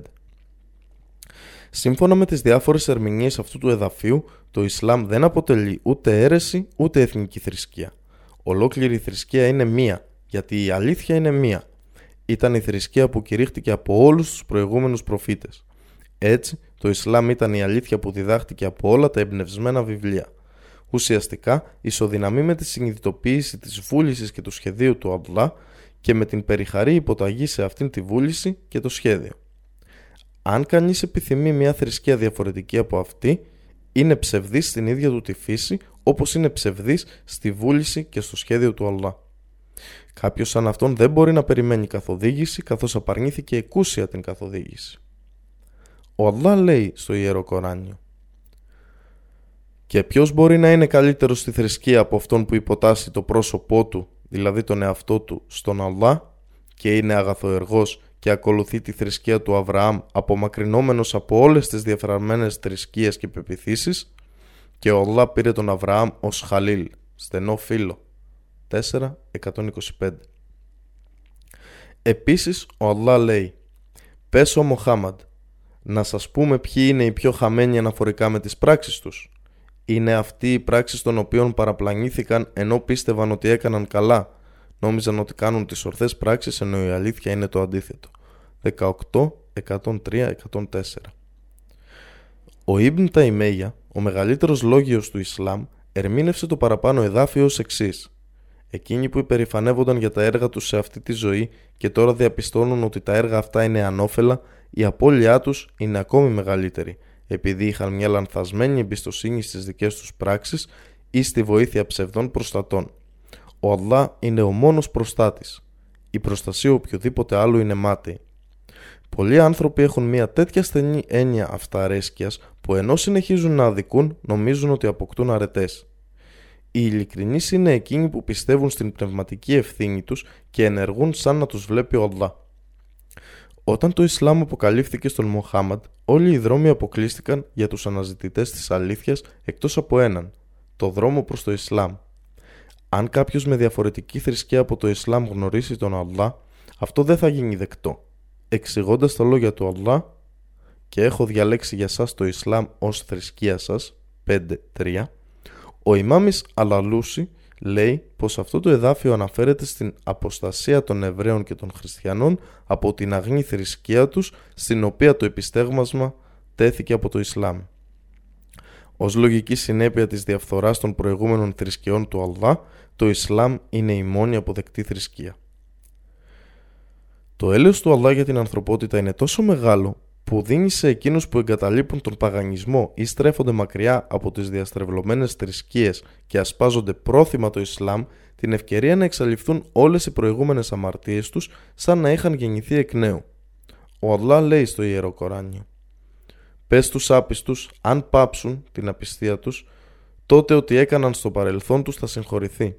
Σύμφωνα με τις διάφορες ερμηνείες αυτού του εδαφίου, το Ισλάμ δεν αποτελεί ούτε αίρεση ούτε εθνική θρησκεία. Ολόκληρη η θρησκεία είναι μία, γιατί η αλήθεια είναι μία. Ήταν η θρησκεία που κηρύχθηκε από όλους τους προηγούμενους προφήτες. Έτσι, το Ισλάμ ήταν η αλήθεια που διδάχτηκε από όλα τα εμπνευσμένα βιβλία. Ουσιαστικά, ισοδυναμεί με τη συνειδητοποίηση της βούλησης και του σχεδίου του Αλλάχ και με την περιχαρή υποταγή σε αυτήν τη βούληση και το σχέδιο. Αν κανείς επιθυμεί μια θρησκεία διαφορετική από αυτή, είναι ψευδής στην ίδια του τη φύση, όπως είναι ψευδής στη βούληση και στο σχέδιο του Αλλάχ. Κάποιος σαν αυτόν δεν μπορεί να περιμένει καθοδήγηση, καθώς απαρνήθηκε εκούσια την καθοδήγηση. Ο Αλλάχ λέει στο Ιερό Κοράνιο: «Και ποιος μπορεί να είναι καλύτερος στη θρησκεία από αυτόν που υποτάσσει το πρόσωπό του, δηλαδή τον εαυτό του, στον Αλλάχ και είναι αγαθοεργός και ακολουθεί τη θρησκεία του Αβραάμ απομακρυνόμενος από όλες τις διεφθαρμένες θρησκείες και πεποιθήσεις και ο Αλλάχ πήρε τον Αβραάμ ως Χαλίλ, στενό φίλο». 4.125. Επίσης ο Αλλάχ λέει: «Πες ο Μωχάμαντ, να σας πούμε ποιοι είναι οι πιο χαμένοι αναφορικά με τις πράξεις τους. Είναι αυτοί οι πράξεις των οποίων παραπλανήθηκαν ενώ πίστευαν ότι έκαναν καλά. Νόμιζαν ότι κάνουν τις ορθές πράξεις ενώ η αλήθεια είναι το αντίθετο». 18, 103, 104. Ο Ιμπν Ταϊμέγια, ο μεγαλύτερος λόγιος του Ισλάμ, ερμήνευσε το παραπάνω εδάφιο ως εξής: «Εκείνοι που υπερηφανεύονταν για τα έργα τους σε αυτή τη ζωή και τώρα διαπιστώνουν ότι τα έργα αυτά είναι ανώφελα, η απώλειά τους είναι ακόμη μεγαλύτερη, επειδή είχαν μια λανθασμένη εμπιστοσύνη στις δικές τους πράξεις ή στη βοήθεια ψευδών προστατών. Ο Αλλάχ είναι ο μόνος προστάτης. Η προστασία οποιοδήποτε άλλου είναι μάταιη». Πολλοί άνθρωποι έχουν μια τέτοια στενή έννοια αυταρέσκειας που ενώ συνεχίζουν να αδικούν, νομίζουν ότι αποκτούν αρετές. Οι ειλικρινείς είναι εκείνοι που πιστεύουν στην πνευματική ευθύνη τους και ενεργούν σαν να τους βλέπει ο Αλλάχ. Όταν το Ισλάμ αποκαλύφθηκε στον Μωχάμαντ, όλοι οι δρόμοι αποκλείστηκαν για τους αναζητητές της αλήθειας εκτός από έναν, το δρόμο προς το Ισλάμ. Αν κάποιος με διαφορετική θρησκεία από το Ισλάμ γνωρίσει τον Αλλάχ, αυτό δεν θα γίνει δεκτό. Εξηγώντας τα λόγια του Αλλάχ, και έχω διαλέξει για σας το Ισλάμ ως θρησκεία σας, 5.3, ο Ιμάμις Αλαλούσι λέει πως αυτό το εδάφιο αναφέρεται στην αποστασία των Εβραίων και των Χριστιανών από την αγνή θρησκεία τους, στην οποία το επιστέγμασμα τέθηκε από το Ισλάμ. Ως λογική συνέπεια της διαφθοράς των προηγούμενων θρησκειών του Αλλάχ, το Ισλάμ είναι η μόνη αποδεκτή θρησκεία. Το έλεος του Αλλάχ για την ανθρωπότητα είναι τόσο μεγάλο που δίνει σε εκείνους που εγκαταλείπουν τον παγανισμό ή στρέφονται μακριά από τις διαστρεβλωμένες θρησκείες και ασπάζονται πρόθυμα το Ισλάμ την ευκαιρία να εξαλειφθούν όλες οι προηγούμενες αμαρτίες τους σαν να είχαν γεννηθεί εκ νέου. Ο Αλλάχ λέει στο Ιερό Κοράνιο: «Πες στους άπιστους, αν πάψουν την απιστία τους, τότε ό,τι έκαναν στο παρελθόν τους θα συγχωρηθεί.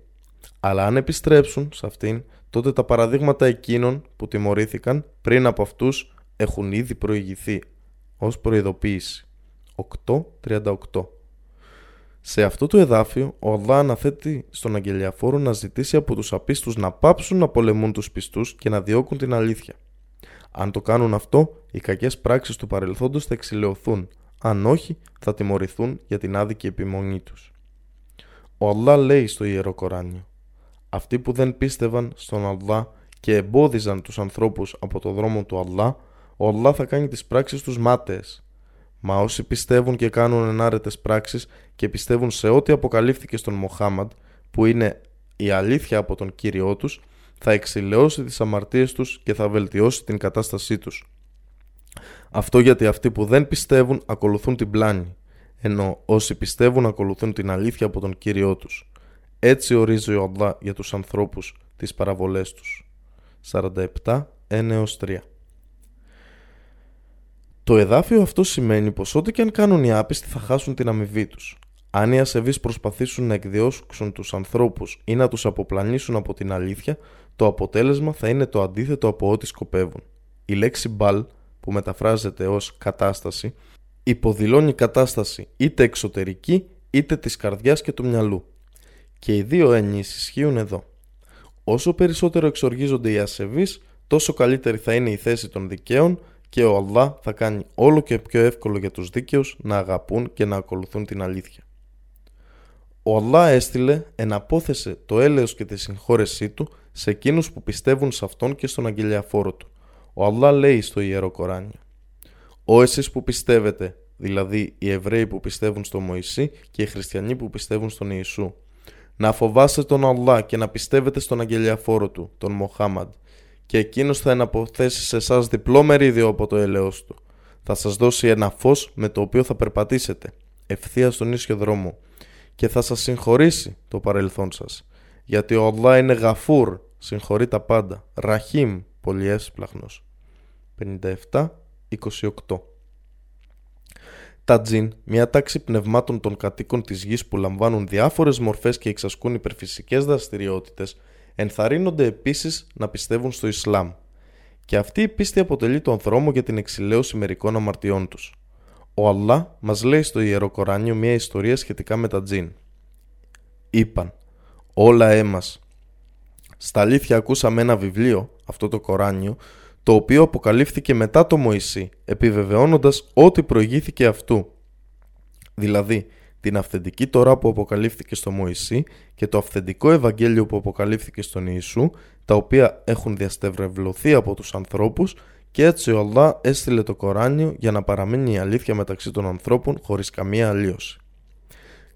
Αλλά αν επιστρέψουν σε αυτήν, τότε τα παραδείγματα εκείνων που τιμωρήθηκαν πριν από αυτούς έχουν ήδη προηγηθεί ως προειδοποίηση». 8.38. Σε αυτό το εδάφιο, ο Αλλάχ αναθέτει στον αγγελιαφόρο να ζητήσει από τους απίστους να πάψουν να πολεμούν τους πιστούς και να διώκουν την αλήθεια. Αν το κάνουν αυτό, οι κακές πράξεις του παρελθόντος θα εξηλαιωθούν, αν όχι, θα τιμωρηθούν για την άδικη επιμονή τους. Ο Αλλάχ λέει στο Ιερό Κοράνιο: «Αυτοί που δεν πίστευαν στον Αλλάχ και εμπόδιζαν τους ανθρώπους από το δρόμο του Αλλάχ, ο Αλλάχ θα κάνει τις πράξεις τους μάταιες. Μα όσοι πιστεύουν και κάνουν ενάρετες πράξεις και πιστεύουν σε ό,τι αποκαλύφθηκε στον Μωχάμαντ, που είναι η αλήθεια από τον Κύριό τους, θα εξηλαιώσει τις αμαρτίες τους και θα βελτιώσει την κατάστασή τους. Αυτό γιατί αυτοί που δεν πιστεύουν ακολουθούν την πλάνη, ενώ όσοι πιστεύουν ακολουθούν την αλήθεια από τον Κύριό τους. Έτσι ορίζει ο Αλλάχ για τους ανθρώπους τις παραβολές τους». 47.1-3. Το εδάφιο αυτό σημαίνει πως ό,τι και αν κάνουν οι άπιστοι θα χάσουν την αμοιβή τους. Αν οι ασεβείς προσπαθήσουν να εκδιώξουν τους ανθρώπους ή να τους αποπλανήσουν από την αλήθεια, το αποτέλεσμα θα είναι το αντίθετο από ό,τι σκοπεύουν. Η λέξη μπαλ, που μεταφράζεται ως κατάσταση, υποδηλώνει κατάσταση είτε εξωτερική είτε της καρδιάς και του μυαλού. Και οι δύο έννοιες ισχύουν εδώ. Όσο περισσότερο εξοργίζονται οι ασεβείς, τόσο καλύτερη θα είναι η θέση των δικαίων και ο Αλλάχ θα κάνει όλο και πιο εύκολο για τους δίκαιους να αγαπούν και να ακολουθούν την αλήθεια. Ο Αλλάχ έστειλε, εναπόθεσε το έλεος και τη συγχώρεσή του σε εκείνους που πιστεύουν σε αυτόν και στον αγγελιαφόρο του. Ο Αλλάχ λέει στο Ιερό Κοράνιο: «Ω εσείς που πιστεύετε», δηλαδή οι Εβραίοι που πιστεύουν στο Μωυσή και οι Χριστιανοί που πιστεύουν στον Ιησού, «να φοβάστε τον Αλλάχ και να πιστεύετε στον αγγελιαφόρο του, τον Μωχάμαντ, και εκείνος θα εναποθέσει σε εσάς διπλό μερίδιο από το έλεος του. Θα σας δώσει ένα φως με το οποίο θα περπατήσετε ευθεία στον ίσιο δρόμο και θα σας συγχωρήσει το παρελθόν σας. Γιατί ο Αλλάχ είναι γαφούρ, συγχωρεί τα πάντα, ραχήμ, πολύ εύσπλαχνος». 57.28. Τα τζιν, μια τάξη πνευμάτων των κατοίκων της γης που λαμβάνουν διάφορες μορφές και εξασκούν υπερφυσικές δραστηριότητες, ενθαρρύνονται επίσης να πιστεύουν στο Ισλάμ. Και αυτή η πίστη αποτελεί τον δρόμο για την εξηλαίωση μερικών αμαρτιών τους. Ο Αλλάχ μας λέει στο Ιερό Κοράνιο μια ιστορία σχετικά με τα τζιν. Είπαν: «Όλα έμας. Στα αλήθεια ακούσαμε ένα βιβλίο, αυτό το Κοράνιο, το οποίο αποκαλύφθηκε μετά το Μωυσή, επιβεβαιώνοντας ό,τι προηγήθηκε αυτού. Δηλαδή, την αυθεντική Τωρά που αποκαλύφθηκε στο Μωυσή και το αυθεντικό Ευαγγέλιο που αποκαλύφθηκε στον Ιησού, τα οποία έχουν διαστρεβλωθεί από τους ανθρώπους, και έτσι ο Αλλάχ έστειλε το Κοράνιο για να παραμείνει η αλήθεια μεταξύ των ανθρώπων χωρίς καμία αλλίωση.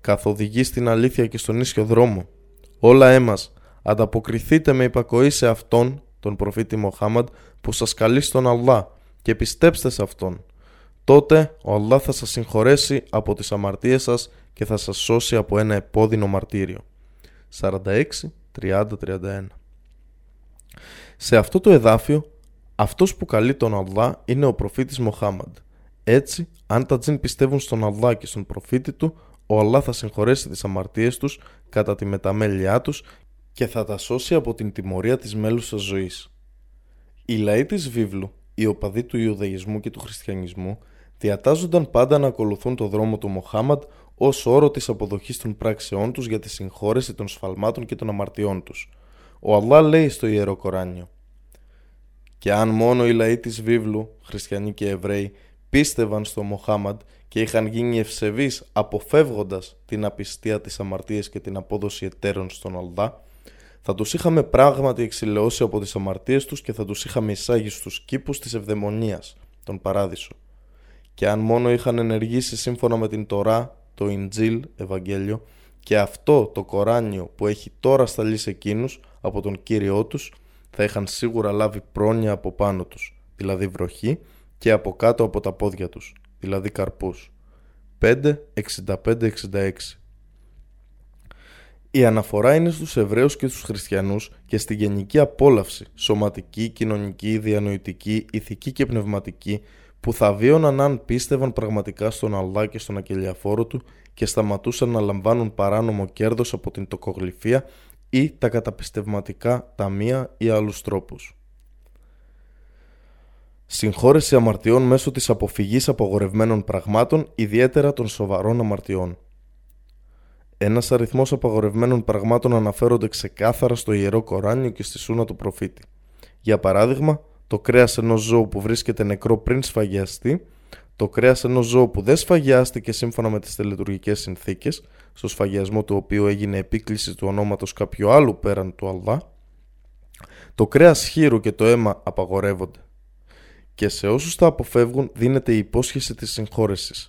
Καθοδηγεί στην αλήθεια και στον ίσιο δρόμο. Όλα έμας, ανταποκριθείτε με υπακοή σε αυτόν, τον προφήτη Μωχάμαντ, που σας καλεί στον Αλλάχ, και πιστέψτε σε αυτόν. Τότε ο Αλλάχ θα σας συγχωρέσει από τις αμαρτίες σας και θα σας σώσει από ένα επώδυνο μαρτύριο». 46.30-31. Σε αυτό το εδάφιο, αυτός που καλεί τον Αλλάχ είναι ο προφήτης Μωχάμαντ. Έτσι, αν τα τζιν πιστεύουν στον Αλλάχ και στον προφήτη του, ο Αλλάχ θα συγχωρέσει τις αμαρτίες τους κατά τη μεταμέλειά τους και θα τα σώσει από την τιμωρία της μέλουσας ζωής. Οι λαοί της βίβλου οι οπαδοί του Ιουδαϊσμού και του Χριστιανισμού διατάζονταν πάντα να ακολουθούν το δρόμο του Μωχάμαντ ως όρο της αποδοχής των πράξεών τους για τη συγχώρεση των σφαλμάτων και των αμαρτιών τους. Ο Αλλάχ λέει στο Ιερό Κοράνιο: «Και αν μόνο οι λαοί της βίβλου, χριστιανοί και Εβραίοι, πίστευαν στο Μωχάμαντ και είχαν γίνει ευσεβείς αποφεύγοντας την απιστία, τις αμαρτίες και την απόδοση εταίρων στον Αλλάχ, θα τους είχαμε πράγματι εξηλαιώσει από τις αμαρτίες τους και θα τους είχαμε εισάγει στους κήπους της ευδαιμονίας, τον Παράδεισο. Και αν μόνο είχαν ενεργήσει σύμφωνα με την Τωρά, το Ιντζήλ, Ευαγγέλιο, και αυτό το Κοράνιο που έχει τώρα σταλεί σε εκείνους από τον Κύριό τους, θα είχαν σίγουρα λάβει πρόνοια από πάνω τους, δηλαδή βροχή, και από κάτω από τα πόδια τους, δηλαδή καρπούς». 5.65-66. Η αναφορά είναι στους Εβραίους και τους Χριστιανούς και στη γενική απόλαυση, σωματική, κοινωνική, διανοητική, ηθική και πνευματική, που θα βίωναν αν πίστευαν πραγματικά στον Αλλάχ και στον Ακελιαφόρο του και σταματούσαν να λαμβάνουν παράνομο κέρδος από την τοκογλυφία ή τα καταπιστευματικά ταμεία ή άλλους τρόπους. Συγχώρεση αμαρτιών μέσω της αποφυγής απαγορευμένων πραγμάτων, ιδιαίτερα των σοβαρών αμαρτιών. Ένας αριθμός απαγορευμένων πραγμάτων αναφέρονται ξεκάθαρα στο Ιερό Κοράνιο και στη Σούνα του Προφήτη. Για παράδειγμα, το κρέας ενός ζώου που βρίσκεται νεκρό πριν σφαγιαστεί, το κρέας ενός ζώου που δεν σφαγιάστηκε σύμφωνα με τις τελετουργικές συνθήκες, στο σφαγιασμό του οποίου έγινε επίκληση του ονόματος κάποιου άλλου πέραν του Αλλάχ, το κρέας χείρου και το αίμα απαγορεύονται. Και σε όσους τα αποφεύγουν δίνεται η υπόσχεση της συγχώρεσης.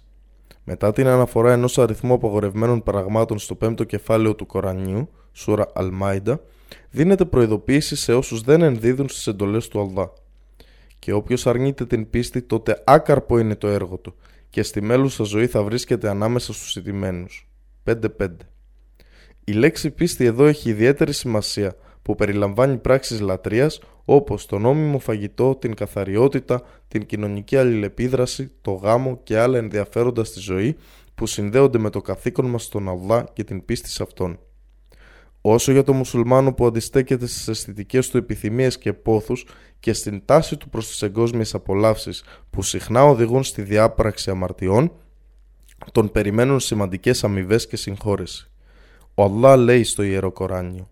Μετά την αναφορά ενός αριθμού απαγορευμένων πραγμάτων στο 5ο κεφάλαιο του Κορανίου, Σούρα Αλ-Μάιντα, δίνεται προειδοποίηση σε όσους δεν ενδίδουν στις εντολές του Αλλάχ. Και όποιος αρνείται την πίστη, τότε άκαρπο είναι το έργο του, και στη μέλουσα ζωή θα βρίσκεται ανάμεσα στους ηττημένους. 5.5. Η λέξη πίστη εδώ έχει ιδιαίτερη σημασία, που περιλαμβάνει πράξεις λατρείας όπως το νόμιμο φαγητό, την καθαριότητα, την κοινωνική αλληλεπίδραση, το γάμο και άλλα ενδιαφέροντα στη ζωή που συνδέονται με το καθήκον μας στον Αλλάχ και την πίστη σε αυτόν. Όσο για τον μουσουλμάνο που αντιστέκεται στις αισθητικές του επιθυμίες και πόθους και στην τάση του προς τις εγκόσμιες απολαύσεις που συχνά οδηγούν στη διάπραξη αμαρτιών, τον περιμένουν σημαντικές αμοιβές και συγχώρεση. Ο Αλλάχ λέει στο Ιερό Κοράνιο: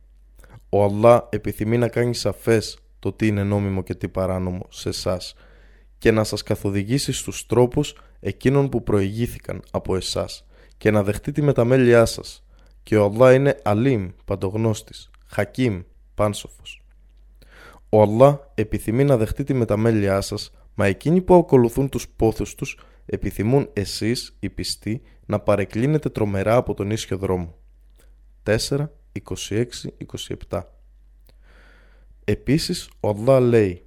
«Ο Αλλάχ επιθυμεί να κάνει σαφές το τι είναι νόμιμο και τι παράνομο σε εσάς και να σας καθοδηγήσει στους τρόπους εκείνων που προηγήθηκαν από εσάς και να δεχτεί τη μεταμέλειά σας. Και ο Αλλάχ είναι Αλίμ, παντογνώστης, Χακίμ, πάνσοφος». Ο Αλλάχ επιθυμεί να δεχτεί τη μεταμέλειά σας, μα εκείνοι που ακολουθούν τους πόθους τους επιθυμούν εσείς, οι πιστοί, να παρεκκλίνετε τρομερά από τον ίσιο δρόμο. 4.26-27. Επίσης, ο Αλλάχ λέει: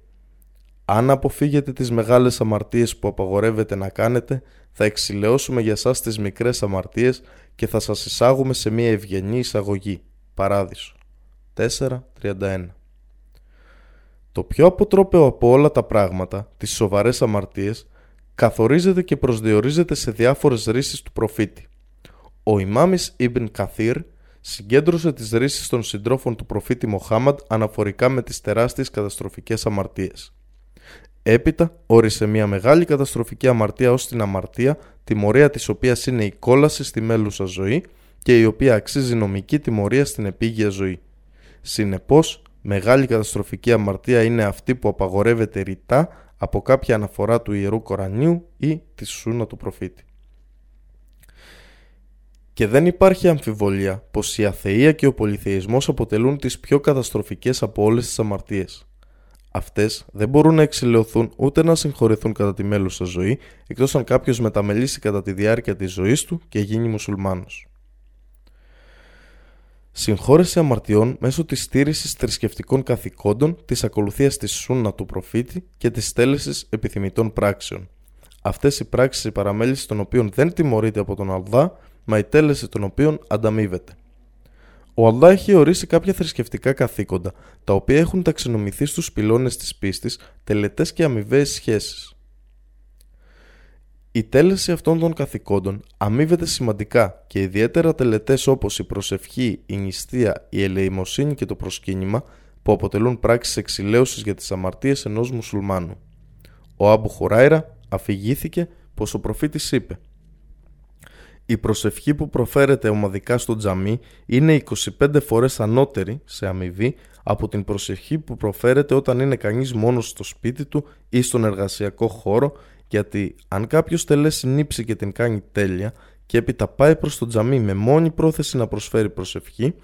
«Αν αποφύγετε τις μεγάλες αμαρτίες που απαγορεύετε να κάνετε, θα εξηλαιώσουμε για σας τις μικρές αμαρτίες και θα σας εισάγουμε σε μια ευγενή εισαγωγή, Παράδεισο». 4.31. Το πιο αποτρόπαιο από όλα τα πράγματα, τις σοβαρές αμαρτίες, καθορίζεται και προσδιορίζεται σε διάφορες ρίσεις του προφήτη. Ο Ιμάμις Ιμπν Καθίρ συγκέντρωσε τις ρίσεις των συντρόφων του προφήτη Μωχάμαντ αναφορικά με τις τεράστιες καταστροφικές αμαρτίες. Έπειτα όρισε μια μεγάλη καταστροφική αμαρτία ως την αμαρτία, τιμωρία της οποίας είναι η κόλαση στη μέλουσα ζωή και η οποία αξίζει νομική τιμωρία στην επίγεια ζωή. Συνεπώς, μεγάλη καταστροφική αμαρτία είναι αυτή που απαγορεύεται ρητά από κάποια αναφορά του Ιερού Κορανίου ή της Σούνα του Προφήτη. Και δεν υπάρχει αμφιβολία πως η αθεία και ο πολυθεϊσμός αποτελούν τις πιο καταστροφικές από όλες τις αμαρτίες. Αυτές δεν μπορούν να εξηλαιωθούν ούτε να συγχωρηθούν κατά τη μέλουσα ζωή, εκτός αν κάποιος μεταμελήσει κατά τη διάρκεια της ζωής του και γίνει μουσουλμάνος. Συγχώρεση αμαρτιών μέσω της στήρησης θρησκευτικών καθηκόντων, της ακολουθίας της Σούνα του Προφήτη και της τέλεσης επιθυμητών πράξεων. Αυτές οι πράξεις, η παραμέληση των οποίων δεν τιμωρείται από τον Αλλάχ, μα η τέλεση των οποίων ανταμείβεται. Ο Αλλάχ έχει ορίσει κάποια θρησκευτικά καθήκοντα, τα οποία έχουν ταξινομηθεί στους πυλώνες της πίστης, τελετές και αμοιβαίες σχέσεις. Η τέλεση αυτών των καθηκόντων αμείβεται σημαντικά και ιδιαίτερα τελετές όπως η προσευχή, η νηστεία, η ελεημοσύνη και το προσκύνημα, που αποτελούν πράξεις εξηλαίωσης για τις αμαρτίες ενός μουσουλμάνου. Ο Αμπού Χουράιρα αφηγήθηκε πως ο προφήτης είπε: «Η προσευχή που προφέρεται ομαδικά στο τζαμί είναι 25 φορές ανώτερη σε αμοιβή από την προσευχή που προφέρεται όταν είναι κανείς μόνος στο σπίτι του ή στον εργασιακό χώρο, γιατί αν κάποιος τελέσει νύψη και την κάνει τέλεια και έπειτα πάει προς το τζαμί με μόνη πρόθεση να προσφέρει προσευχή,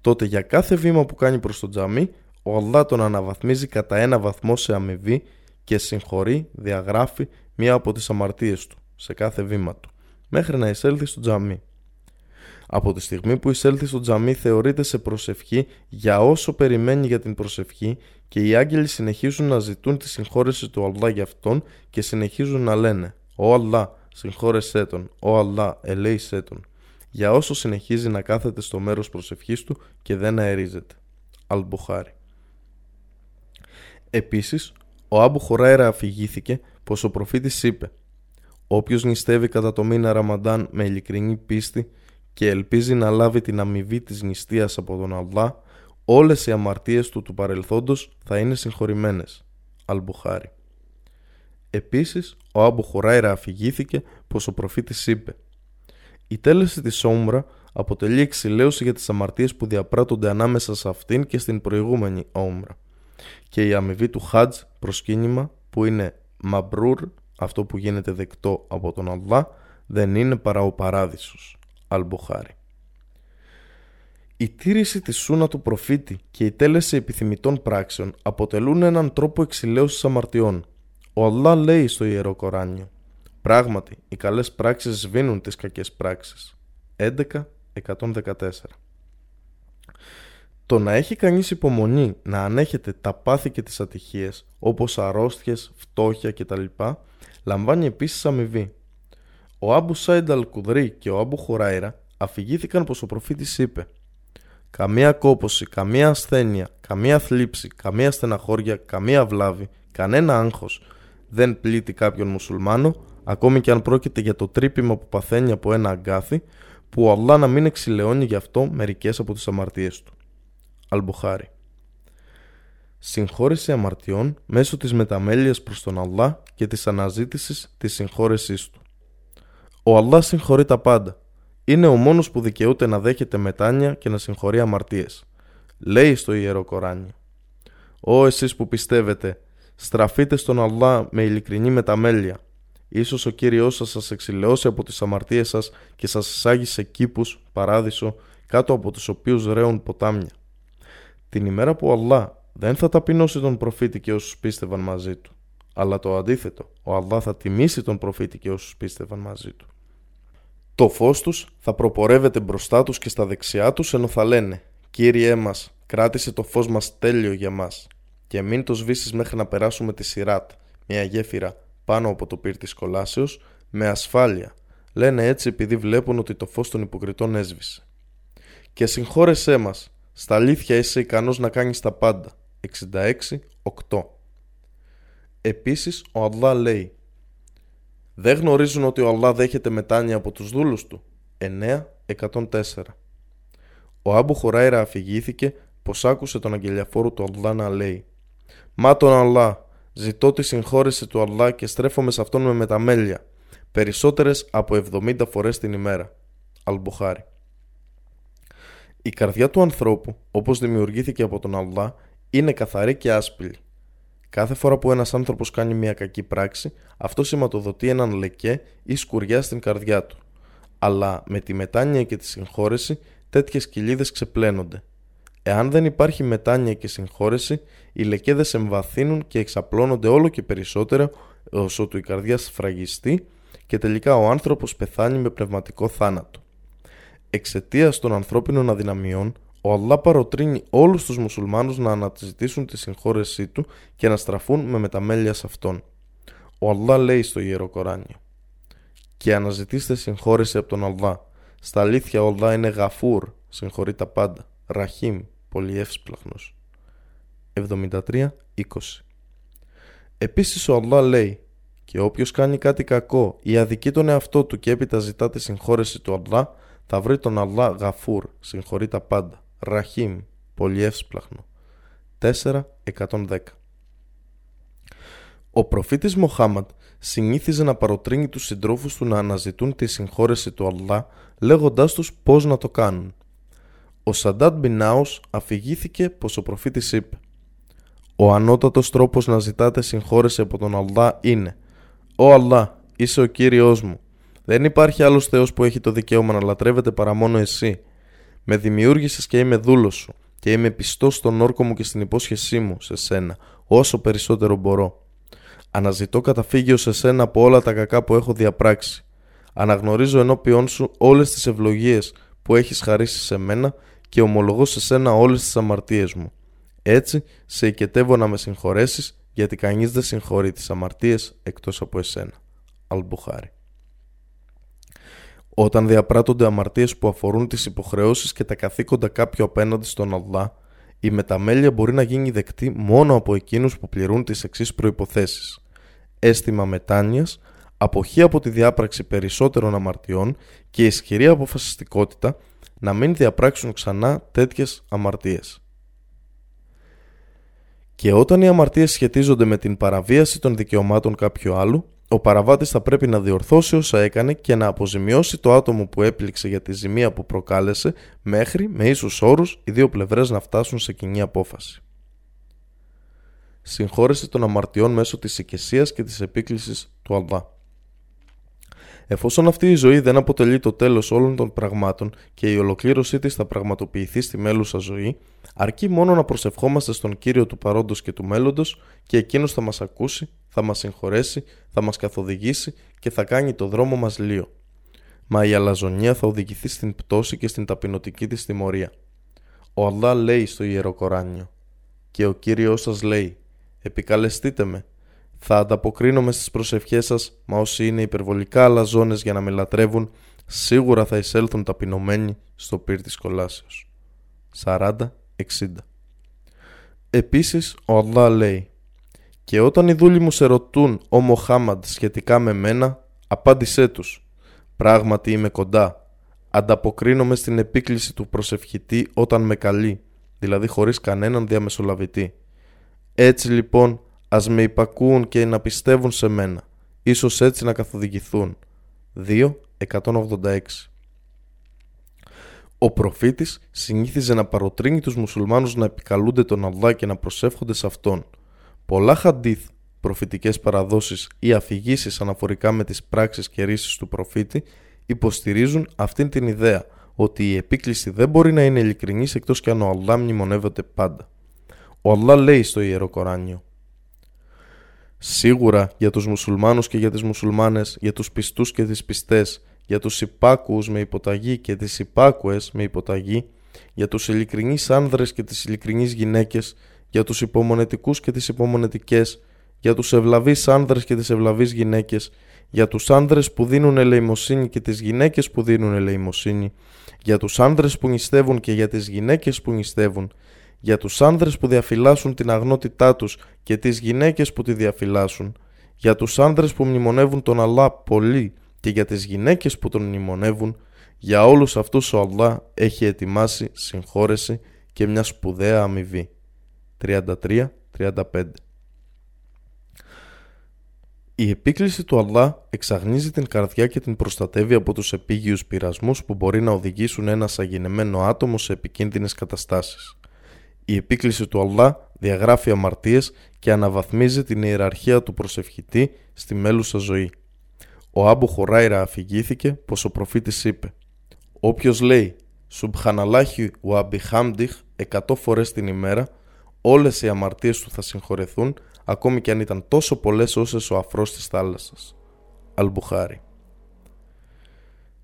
τότε για κάθε βήμα που κάνει προς το τζαμί ο Αλλάχ τον αναβαθμίζει κατά ένα βαθμό σε αμοιβή και συγχωρεί, διαγράφει μία από τις αμαρτίες του σε κάθε βήμα του, μέχρι να εισέλθει στο τζαμί. Από τη στιγμή που εισέλθει στο τζαμί θεωρείται σε προσευχή για όσο περιμένει για την προσευχή, και οι άγγελοι συνεχίζουν να ζητούν τη συγχώρεση του Αλλάχ για αυτόν και συνεχίζουν να λένε: «Ο Αλλάχ, συγχώρεσέ τον, ο Αλλάχ, ελέησέ τον», για όσο συνεχίζει να κάθεται στο μέρος προσευχής του και δεν αερίζεται. Αλ-Μπουχάρι. Επίσης, ο Αμπού Χουράιρα αφηγήθηκε πως ο προφήτης είπε: «Όποιος νηστεύει κατά το μήνα Ραμαντάν με ειλικρινή πίστη και ελπίζει να λάβει την αμοιβή της νηστείας από τον Αλλάχ, όλες οι αμαρτίες του παρελθόντος θα είναι συγχωρημένες». Αλ-Μπουχάρι. Επίσης, ο Αμπού Χουράιρα αφηγήθηκε πως ο προφήτης είπε: «Η τέλεση της όμρα αποτελεί εξηλαίωση για τις αμαρτίες που διαπράττονται ανάμεσα σε αυτήν και στην προηγούμενη όμρα, και η αμοιβή του χάτζ, προσκύνημα, που είναι μαμπρούρ, αυτό που γίνεται δεκτό από τον Αλλάχ, δεν είναι παρά ο παράδεισος». Αλ-Μπουχάρι. Η τήρηση της σούνα του προφήτη και η τέλεση επιθυμητών πράξεων αποτελούν έναν τρόπο εξηλαίωσης αμαρτιών. Ο Αλλάχ λέει στο Ιερό Κοράνιο: «Πράγματι, οι καλές πράξεις σβήνουν τις κακές πράξεις». 11.114. Το να έχει κανείς υπομονή να ανέχεται τα πάθη και τις ατυχίες, όπως αρρώστιες, φτώχεια κτλ., λαμβάνει επίσης αμοιβή. Ο Αμπού Σάινταλ Αλ-Χουντρί και ο Αμπού Χουράιρα αφηγήθηκαν πως ο προφήτης είπε: «Καμία κόπωση, καμία ασθένεια, καμία θλίψη, καμία στεναχώρια, καμία βλάβη, κανένα άγχος δεν πλήττει κάποιον μουσουλμάνο, ακόμη και αν πρόκειται για το τρύπημα που παθαίνει από ένα αγκάθι, που ο Αλλάχ να μην εξηλαιώνει γι' αυτό μερικές από τις αμαρτίες του». Αλ-Μπουχάρι. Συγχώρεση αμαρτιών μέσω της μεταμέλειας προς τον Αλλάχ και της αναζήτησης της συγχώρεσής του. Ο Αλλάχ συγχωρεί τα πάντα. Είναι ο μόνος που δικαιούται να δέχεται μετάνοια και να συγχωρεί αμαρτίες. Λέει στο Ιερό Κοράνιο: «Ω εσείς που πιστεύετε, στραφείτε στον Αλλάχ με ειλικρινή μεταμέλεια. Ίσως ο Κύριός σας εξηλαιώσει από τις αμαρτίες σας και σας εισάγει σε κήπους, παράδεισο, κάτω από τους οποίους ρέουν ποτάμια. Την ημέρα που ο Αλλάχ δεν θα ταπεινώσει τον προφήτη και όσους πίστευαν μαζί του, αλλά το αντίθετο, ο Αλλάχ θα τιμήσει τον προφήτη και όσους πίστευαν μαζί του. Το φως τους θα προπορεύεται μπροστά τους και στα δεξιά τους, ενώ θα λένε: «Κύριέ μας, κράτησε το φως μας τέλειο για μας και μην το σβήσεις μέχρι να περάσουμε τη Σιράτ, μια γέφυρα πάνω από το πύρ της κολάσεως, με ασφάλεια». Λένε έτσι επειδή βλέπουν ότι το φως των υποκριτών έσβησε. «Και συγχώρεσέ μας, στα αλήθεια είσαι ικανός να κάνεις τα πάντα». 66.8. Επίσης ο Αλλάχ λέει: «Δεν γνωρίζουν ότι ο Αλλάχ δέχεται μετάνοια από τους δούλους του». 9.104. Ο Αμπού Χουράιρα αφηγήθηκε πως άκουσε τον αγγελιαφόρο του Αλλάχ να λέει: «Μα τον Αλλάχ, ζητώ τη συγχώρεση του Αλλάχ και στρέφομαι σε αυτόν με μεταμέλεια, περισσότερες από 70 φορές την ημέρα». Αλ-Μπουχάρι. Η καρδιά του ανθρώπου, όπως δημιουργήθηκε από τον Αλλάχ, είναι καθαρή και άσπλη. Κάθε φορά που ένας άνθρωπος κάνει μια κακή πράξη, αυτό σηματοδοτεί έναν λεκέ ή σκουριά στην καρδιά του. Αλλά με τη μετάνοια και τη συγχώρεση, τέτοιες κοιλίδες ξεπλένονται. Εάν δεν υπάρχει μετάνοια και συγχώρεση, οι λεκέδες εμβαθύνουν και εξαπλώνονται όλο και περισσότερο, έως ότου η καρδιά σφραγιστεί και τελικά ο άνθρωπος πεθάνει με πνευματικό θάνατο. Εξαιτίας των ανθρώπινων αδυναμιών, ο Αλλάχ παροτρύνει όλους τους μουσουλμάνους να αναζητήσουν τη συγχώρεσή του και να στραφούν με μεταμέλεια σε αυτόν. Ο Αλλάχ λέει στο Ιερό Κοράνιο: «Και αναζητήστε συγχώρεση από τον Αλλάχ. Στα αλήθεια ο Αλλάχ είναι γαφούρ, συγχωρεί τα πάντα, ραχήμ, πολυεύσπλαχνος». 73.20. Επίσης ο Αλλάχ λέει: «Και όποιος κάνει κάτι κακό ή αδικεί τον εαυτό του και έπειτα ζητά τη συγχώρεση του Αλλάχ, θα βρει τον Αλλάχ γαφούρ, συγχωρεί τα πάντα, ραχήμ, πολυεύσπλαχνο». 4.110. Ο προφήτης Μωχάμαντ συνήθιζε να παροτρύνει τους συντρόφους του να αναζητούν τη συγχώρεση του Αλλάχ, λέγοντάς τους πώς να το κάνουν. Ο Σαντάντ ιμπν Άους αφηγήθηκε πως ο προφήτης είπε: «Ο ανώτατος τρόπος να ζητάτε συγχώρεση από τον Αλλάχ είναι: «Ω Αλλάχ, είσαι ο Κύριός μου. Δεν υπάρχει άλλος Θεός που έχει το δικαίωμα να λατρεύεται παρά μόνο εσύ. Με δημιούργησες και είμαι δούλος σου και είμαι πιστός στον όρκο μου και στην υπόσχεσή μου σε σένα όσο περισσότερο μπορώ. Αναζητώ καταφύγιο σε σένα από όλα τα κακά που έχω διαπράξει. Αναγνωρίζω ενώπιόν σου όλες τις ευλογίες που έχεις χαρίσει σε μένα και ομολογώ σε σένα όλες τις αμαρτίες μου. Έτσι σε οικετεύω να με συγχωρέσεις, γιατί κανείς δεν συγχωρεί τις αμαρτίες εκτός από εσένα». Αλ-Μπουχάρι. Όταν διαπράττονται αμαρτίες που αφορούν τις υποχρεώσεις και τα καθήκοντα κάποιου απέναντι στον Αλλάχ, η μεταμέλεια μπορεί να γίνει δεκτή μόνο από εκείνους που πληρούν τις εξής προϋποθέσεις: αίσθημα μετάνοιας, αποχή από τη διάπραξη περισσότερων αμαρτιών και ισχυρή αποφασιστικότητα να μην διαπράξουν ξανά τέτοιες αμαρτίες. Και όταν οι αμαρτίες σχετίζονται με την παραβίαση των δικαιωμάτων κάποιου άλλου, ο παραβάτης θα πρέπει να διορθώσει όσα έκανε και να αποζημιώσει το άτομο που έπληξε για τη ζημία που προκάλεσε, μέχρι με ίσους όρους οι δύο πλευρές να φτάσουν σε κοινή απόφαση. Συγχώρεση των αμαρτιών μέσω της οικεσίας και της επίκλησης του Αλλάχ. Εφόσον αυτή η ζωή δεν αποτελεί το τέλος όλων των πραγμάτων και η ολοκλήρωσή της θα πραγματοποιηθεί στη μέλουσα ζωή, αρκεί μόνο να προσευχόμαστε στον Κύριο του παρόντος και του μέλλοντος και εκείνος θα μας ακούσει, θα μας συγχωρέσει, θα μας καθοδηγήσει και θα κάνει το δρόμο μας λίο. Μα η αλαζονία θα οδηγηθεί στην πτώση και στην ταπεινωτική της τιμωρία. Ο Αλλάχ λέει στο Ιερό Κοράνιο: «Και ο Κύριος σας λέει: επικαλεστείτε με. Θα ανταποκρίνομαι στις προσευχές σας, μα όσοι είναι υπερβολικά αλαζόνες για να με λατρεύουν, σίγουρα θα εισέλθουν ταπεινωμένοι στο πύρ της κολάσεως». 40-60. Επίσης, ο Αλλάχ λέει: «Και όταν οι δούλοι μου σε ρωτούν, ο Μωχάμαντ, σχετικά με μένα, απάντησέ τους: πράγματι είμαι κοντά. Ανταποκρίνομαι στην επίκληση του προσευχητή όταν με καλεί, δηλαδή χωρίς κανέναν διαμεσολαβητή. Έτσι λοιπόν, ας με υπακούουν και να πιστεύουν σε μένα, ίσως έτσι να καθοδηγηθούν». 2.186. Ο προφήτης συνήθιζε να παροτρύνει τους μουσουλμάνους να επικαλούνται τον Αλλάχ και να προσεύχονται σε αυτόν. Πολλά χαντίθ, προφητικές παραδόσεις ή αφηγήσεις αναφορικά με τις πράξεις και ρίσεις του προφήτη υποστηρίζουν αυτήν την ιδέα, ότι η επίκληση δεν μπορεί να είναι ειλικρινής εκτός κι αν ο Αλλάχ μνημονεύεται πάντα. Ο Αλλάχ λέει στο Ιερό Κοράνιο: «Σίγουρα για τους μουσουλμάνους και για τις μουσουλμάνες, για τους πιστούς και τις πιστές, για τους υπάκουους με υποταγή και τις υπάκουες με υποταγή, για τους ειλικρινείς άνδρες και τις ειλικρινείς γυναίκες, για τους υπομονετικούς και τις υπομονετικές, για τους ευλαβείς άνδρες και τις ευλαβείς γυναίκες, για τους άνδρες που δίνουν ελεημοσύνη και τις γυναίκες που δίνουν ελεημοσύνη, για τους άνδρες που νηστεύουν και για τις γυναίκες που νηστεύουν, για τους άνδρες που διαφυλάσσουν την αγνότητά τους και τις γυναίκες που τη διαφυλάσσουν, για τους άνδρες που μνημονεύουν τον Αλλάχ πολύ και για τις γυναίκες που τον μνημονεύουν». Για όλους αυτούς ο Αλλάχ έχει ετοιμάσει συγχώρεση και μια σπουδαία αμοιβή. 33-35. Η επίκληση του Αλλάχ εξαγνίζει την καρδιά και την προστατεύει από τους επίγειους πειρασμούς που μπορεί να οδηγήσουν ένα σαγηνεμένο άτομο σε επικίνδυνες καταστάσεις. Η επίκληση του Αλλάχ διαγράφει αμαρτίες και αναβαθμίζει την ιεραρχία του προσευχητή στη μέλουσα ζωή. Ο Αμπού Χουράιρα αφηγήθηκε πως ο προφήτης είπε: «Όποιος λέει «Σουπχαναλάχι ουα μπιχάμντιχ» 100 φορές την ημέρα, όλες οι αμαρτίες του θα συγχωρεθούν, ακόμη και αν ήταν τόσο πολλές όσες ο αφρός της θάλασσας». Αλ-Μπουχάρι.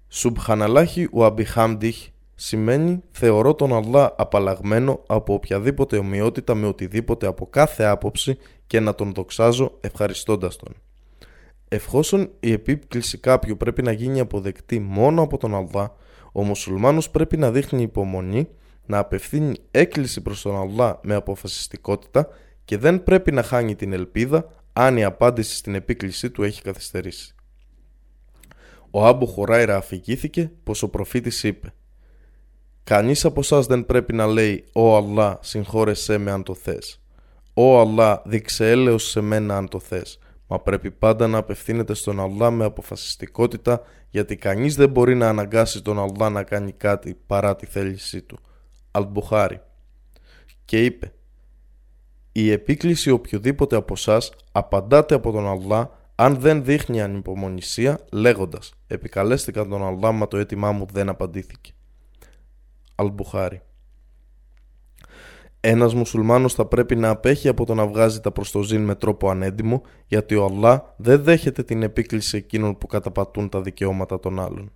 «Σουπχαναλάχι ουα μπιχάμντιχ» σημαίνει «θεωρώ τον Αλλάχ απαλλαγμένο από οποιαδήποτε ομοιότητα με οτιδήποτε από κάθε άποψη και να τον δοξάζω ευχαριστώντας τον». Εφόσον η επίκληση κάποιου πρέπει να γίνει αποδεκτή μόνο από τον Αλλάχ, ο μουσουλμάνος πρέπει να δείχνει υπομονή, να απευθύνει έκκληση προς τον Αλλάχ με αποφασιστικότητα και δεν πρέπει να χάνει την ελπίδα αν η απάντηση στην επίκλησή του έχει καθυστερήσει. Ο Αμπού Χουράιρα αφηγήθηκε πως ο προφήτης είπε: «Κανείς από εσάς δεν πρέπει να λέει «Ω Αλλάχ, συγχώρεσέ με αν το θες». «Ω Αλλάχ, δείξε έλεος σε μένα αν το θες». μα πρέπει πάντα να απευθύνεται στον Αλλά με αποφασιστικότητα, γιατί κανείς δεν μπορεί να αναγκάσει τον Αλλά να κάνει κάτι παρά τη θέλησή του. Αλ-Μπουχάρι. Και είπε: η επίκληση οποιοδήποτε από εσάς απαντάται από τον Αλλά αν δεν δείχνει ανυπομονησία, λέγοντας: επικαλέστηκα τον Αλλά, μα το αίτημά μου δεν απαντήθηκε. Αλ-Μπουχάρι. Ένας μουσουλμάνος θα πρέπει να απέχει από το να βγάζει τα προς το ζήν με τρόπο ανέντιμο, γιατί ο Αλλάχ δεν δέχεται την επίκληση εκείνων που καταπατούν τα δικαιώματα των άλλων.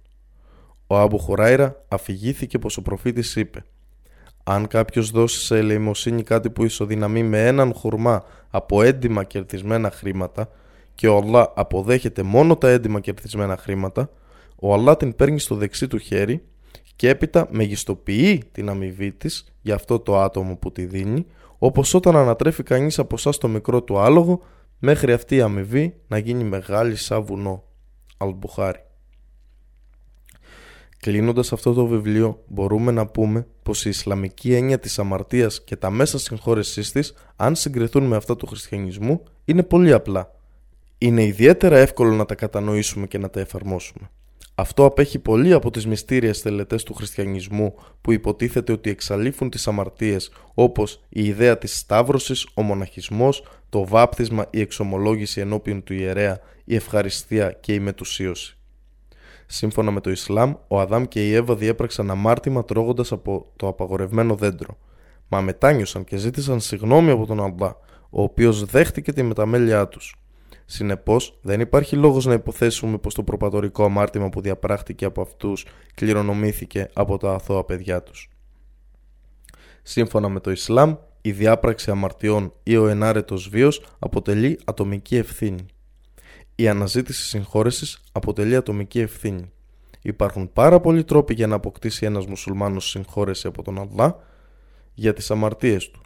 Ο Αμπού Χουράιρα αφηγήθηκε πως ο προφήτης είπε: αν κάποιος δώσει σε ελεημοσύνη κάτι που ισοδυναμεί με έναν χουρμά από έντιμα κερδισμένα χρήματα, και ο Αλλάχ αποδέχεται μόνο τα έντιμα κερδισμένα χρήματα, ο Αλλάχ την παίρνει στο δεξί του χέρι και έπειτα μεγιστοποιεί την αμοιβή της για αυτό το άτομο που τη δίνει, όπως όταν ανατρέφει κανείς από εσάς το μικρό του άλογο, μέχρι αυτή η αμοιβή να γίνει μεγάλη σαν βουνό. Αλ-Μπουχάρι. Κλείνοντας αυτό το βιβλίο, μπορούμε να πούμε πως η Ισλαμική έννοια της αμαρτίας και τα μέσα συγχώρεσής της, αν συγκριθούν με αυτά του χριστιανισμού, είναι πολύ απλά. Είναι ιδιαίτερα εύκολο να τα κατανοήσουμε και να τα εφαρμόσουμε. Αυτό απέχει πολύ από τις μυστήριες τελετές του χριστιανισμού, που υποτίθεται ότι εξαλείφουν τις αμαρτίες, όπως η ιδέα της σταύρωσης, ο μοναχισμός, το βάπτισμα, η εξομολόγηση ενώπιον του ιερέα, η ευχαριστία και η μετουσίωση. Σύμφωνα με το Ισλάμ, ο Αδάμ και η Εύα διέπραξαν αμάρτημα τρώγοντας από το απαγορευμένο δέντρο. Μα μετάνιωσαν και ζήτησαν συγγνώμη από τον Αλλάχ, ο οποίος δέχτηκε τη μεταμέλειά τους. Συνεπώς, δεν υπάρχει λόγος να υποθέσουμε πως το προπατορικό αμάρτημα που διαπράχτηκε από αυτούς κληρονομήθηκε από τα αθώα παιδιά τους. Σύμφωνα με το Ισλάμ, η διάπραξη αμαρτιών ή ο ενάρετος βίος αποτελεί ατομική ευθύνη. Η αναζήτηση συγχώρεσης αποτελεί ατομική ευθύνη. Υπάρχουν πάρα πολλοί τρόποι για να αποκτήσει ένας μουσουλμάνος συγχώρεση από τον Αλλάχ για τις αμαρτίες του.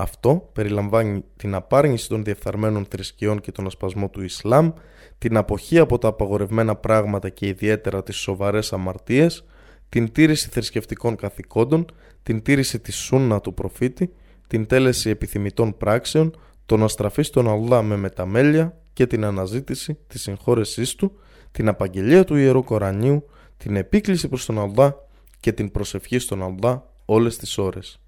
Αυτό περιλαμβάνει την απάρνηση των διεφθαρμένων θρησκειών και τον ασπασμό του Ισλάμ, την αποχή από τα απαγορευμένα πράγματα και ιδιαίτερα τις σοβαρές αμαρτίες, την τήρηση θρησκευτικών καθηκόντων, την τήρηση της σούννα του προφήτη, την τέλεση επιθυμητών πράξεων, τον αστραφή στον Αλλάχ με μεταμέλεια και την αναζήτηση της συγχώρεσής του, την απαγγελία του Ιερού Κορανίου, την επίκληση προς τον Αλλάχ και την προσευχή στον Αλλάχ όλες τις ώρες.